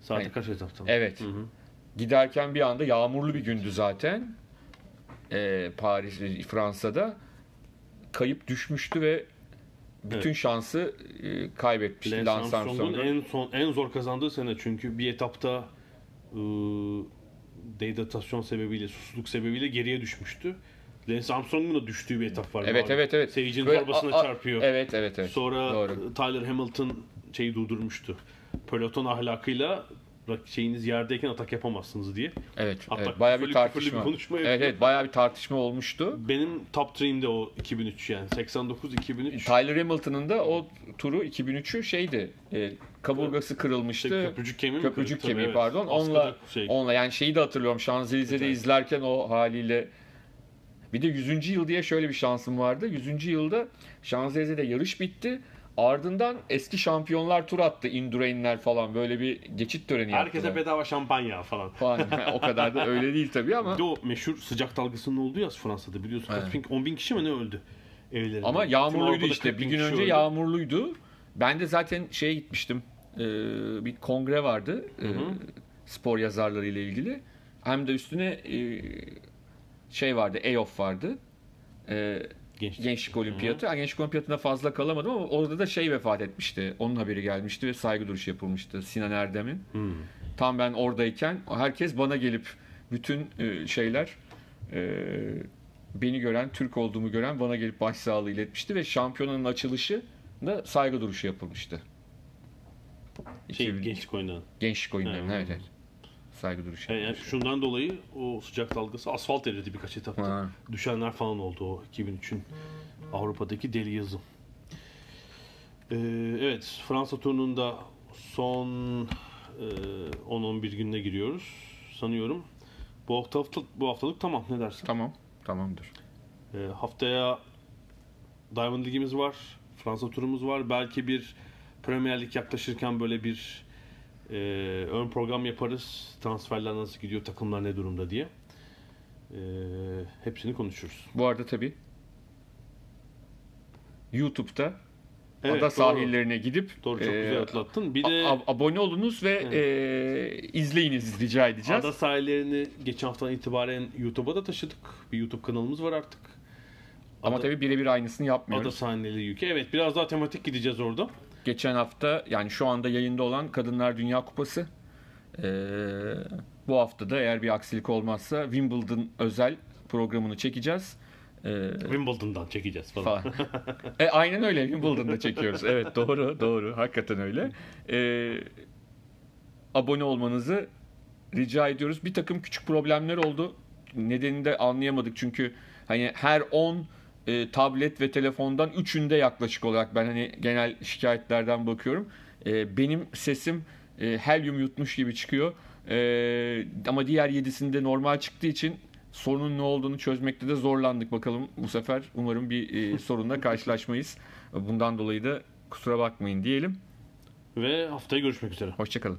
Saat yani, kaç etapta? Evet. Hı hı. Giderken bir anda yağmurlu bir gündü zaten. E, Paris, Fransa'da kayıp düşmüştü ve bütün evet. şansı e, kaybetmişti Lance Armstrong'un. En son en zor kazandığı sene, çünkü bir etapta e, dehidratasyon sebebiyle, susuzluk sebebiyle geriye düşmüştü. Lance Armstrong'un da düştüğü bir etap var. Evet abi. evet evet. Seyircinin torbasına çarpıyor. Evet evet evet. Sonra doğru. Tyler Hamilton şeyi durdurmuştu. Peloton ahlakıyla şeyiniz yerdeyken atak yapamazsınız diye. Evet. evet bayağı bir tartışma. Bir evet, evet bayağı bir tartışma olmuştu. Benim top üçümde o iki bin üç, yani seksen dokuz iki bin üç. Tyler Hamilton'ın da o turu iki bin üçü şeydi. E, kaburgası kırılmıştı. İşte köprücük kemiği. Köprücük kırıldı, kemiği tabii, pardon. Evet. Onla şey. onla yani şeyi de hatırlıyorum. Şanzelize'de evet. izlerken o haliyle. Bir de yüzüncü yıl diye şöyle bir şansım vardı. yüzüncü yılda Şanzelize'de yarış bitti. Ardından eski şampiyonlar tur attı. Indurainler falan. Böyle bir geçit töreni yaptılar. Herkese yaptılar. Bedava şampanya falan. falan. O kadar da öyle değil tabii ama. Bir de o meşhur sıcak dalgasının olduğu ya Fransa'da, biliyorsun. Evet. on bin kişi mi ne öldü evlerinde. Ama yağmurluydu işte. Bir gün önce öldü. Yağmurluydu. Ben de zaten şeye gitmiştim. Ee, bir kongre vardı. Hı hı. Spor yazarlarıyla ilgili. Hem de üstüne e, şey vardı. E Y O F vardı. E, Gençlik, Gençlik Olimpiyatı. Yani Gençlik Olimpiyatı'na fazla kalamadım ama orada da şey vefat etmişti. Onun haberi gelmişti ve saygı duruşu yapılmıştı. Sinan Erdem'in. Hmm. Tam ben oradayken herkes bana gelip, bütün şeyler, beni gören, Türk olduğumu gören bana gelip başsağlığı iletmişti ve şampiyonanın açılışında saygı duruşu yapılmıştı. Şey, iki bin Gençlik Oyunları'nın. Gençlik Oyunları'nın, evet, evet. Saygı duruşu. Yani, yani şundan dolayı o sıcak dalgası asfalt eridi birkaç etapta. Ha. Düşenler falan oldu o iki bin üçün Avrupa'daki deli yazı. Ee, evet, Fransa turunun da son e, on on bir gününe giriyoruz sanıyorum. Bu haftalık, bu haftalık tamam, ne dersin? Tamam, tamamdır. Ee, haftaya Diamond Ligimiz var, Fransa turumuz var. Belki bir Premier Lig yaklaşırken böyle bir Ee, ön program yaparız. Transferler nasıl gidiyor, takımlar ne durumda diye. Ee, hepsini konuşuruz. Bu arada tabii YouTube'da evet, ada doğru. sahillerine gidip doğru, çok e, güzel atlattın. Bir de a- abone olunuz ve evet. e, izleyiniz rica edeceğiz. Ada sahillerini geçen haftadan itibaren YouTube'a da taşıdık. Bir YouTube kanalımız var artık. Ada, ama tabii birebir aynısını yapmıyoruz. Ada sahneleri yükü. Evet, biraz daha tematik gideceğiz orada. Geçen hafta, yani şu anda yayında olan Kadınlar Dünya Kupası, ee, bu hafta da eğer bir aksilik olmazsa Wimbledon özel programını çekeceğiz. Ee, Wimbledon'dan çekeceğiz falan. falan. e, aynen öyle, Wimbledon'da çekiyoruz. Evet, doğru, doğru. Hakikaten öyle. Ee, abone olmanızı rica ediyoruz. Bir takım küçük problemler oldu. Nedenini de anlayamadık çünkü hani her on E, tablet ve telefondan üçünde yaklaşık olarak, ben hani genel şikayetlerden bakıyorum. E, benim sesim e, helyum yutmuş gibi çıkıyor. E, ama diğer yedisinde normal çıktığı için sorunun ne olduğunu çözmekte de zorlandık. Bakalım bu sefer umarım bir e, sorunla karşılaşmayız. Bundan dolayı da kusura bakmayın diyelim. Ve haftaya görüşmek üzere. Hoşçakalın.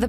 The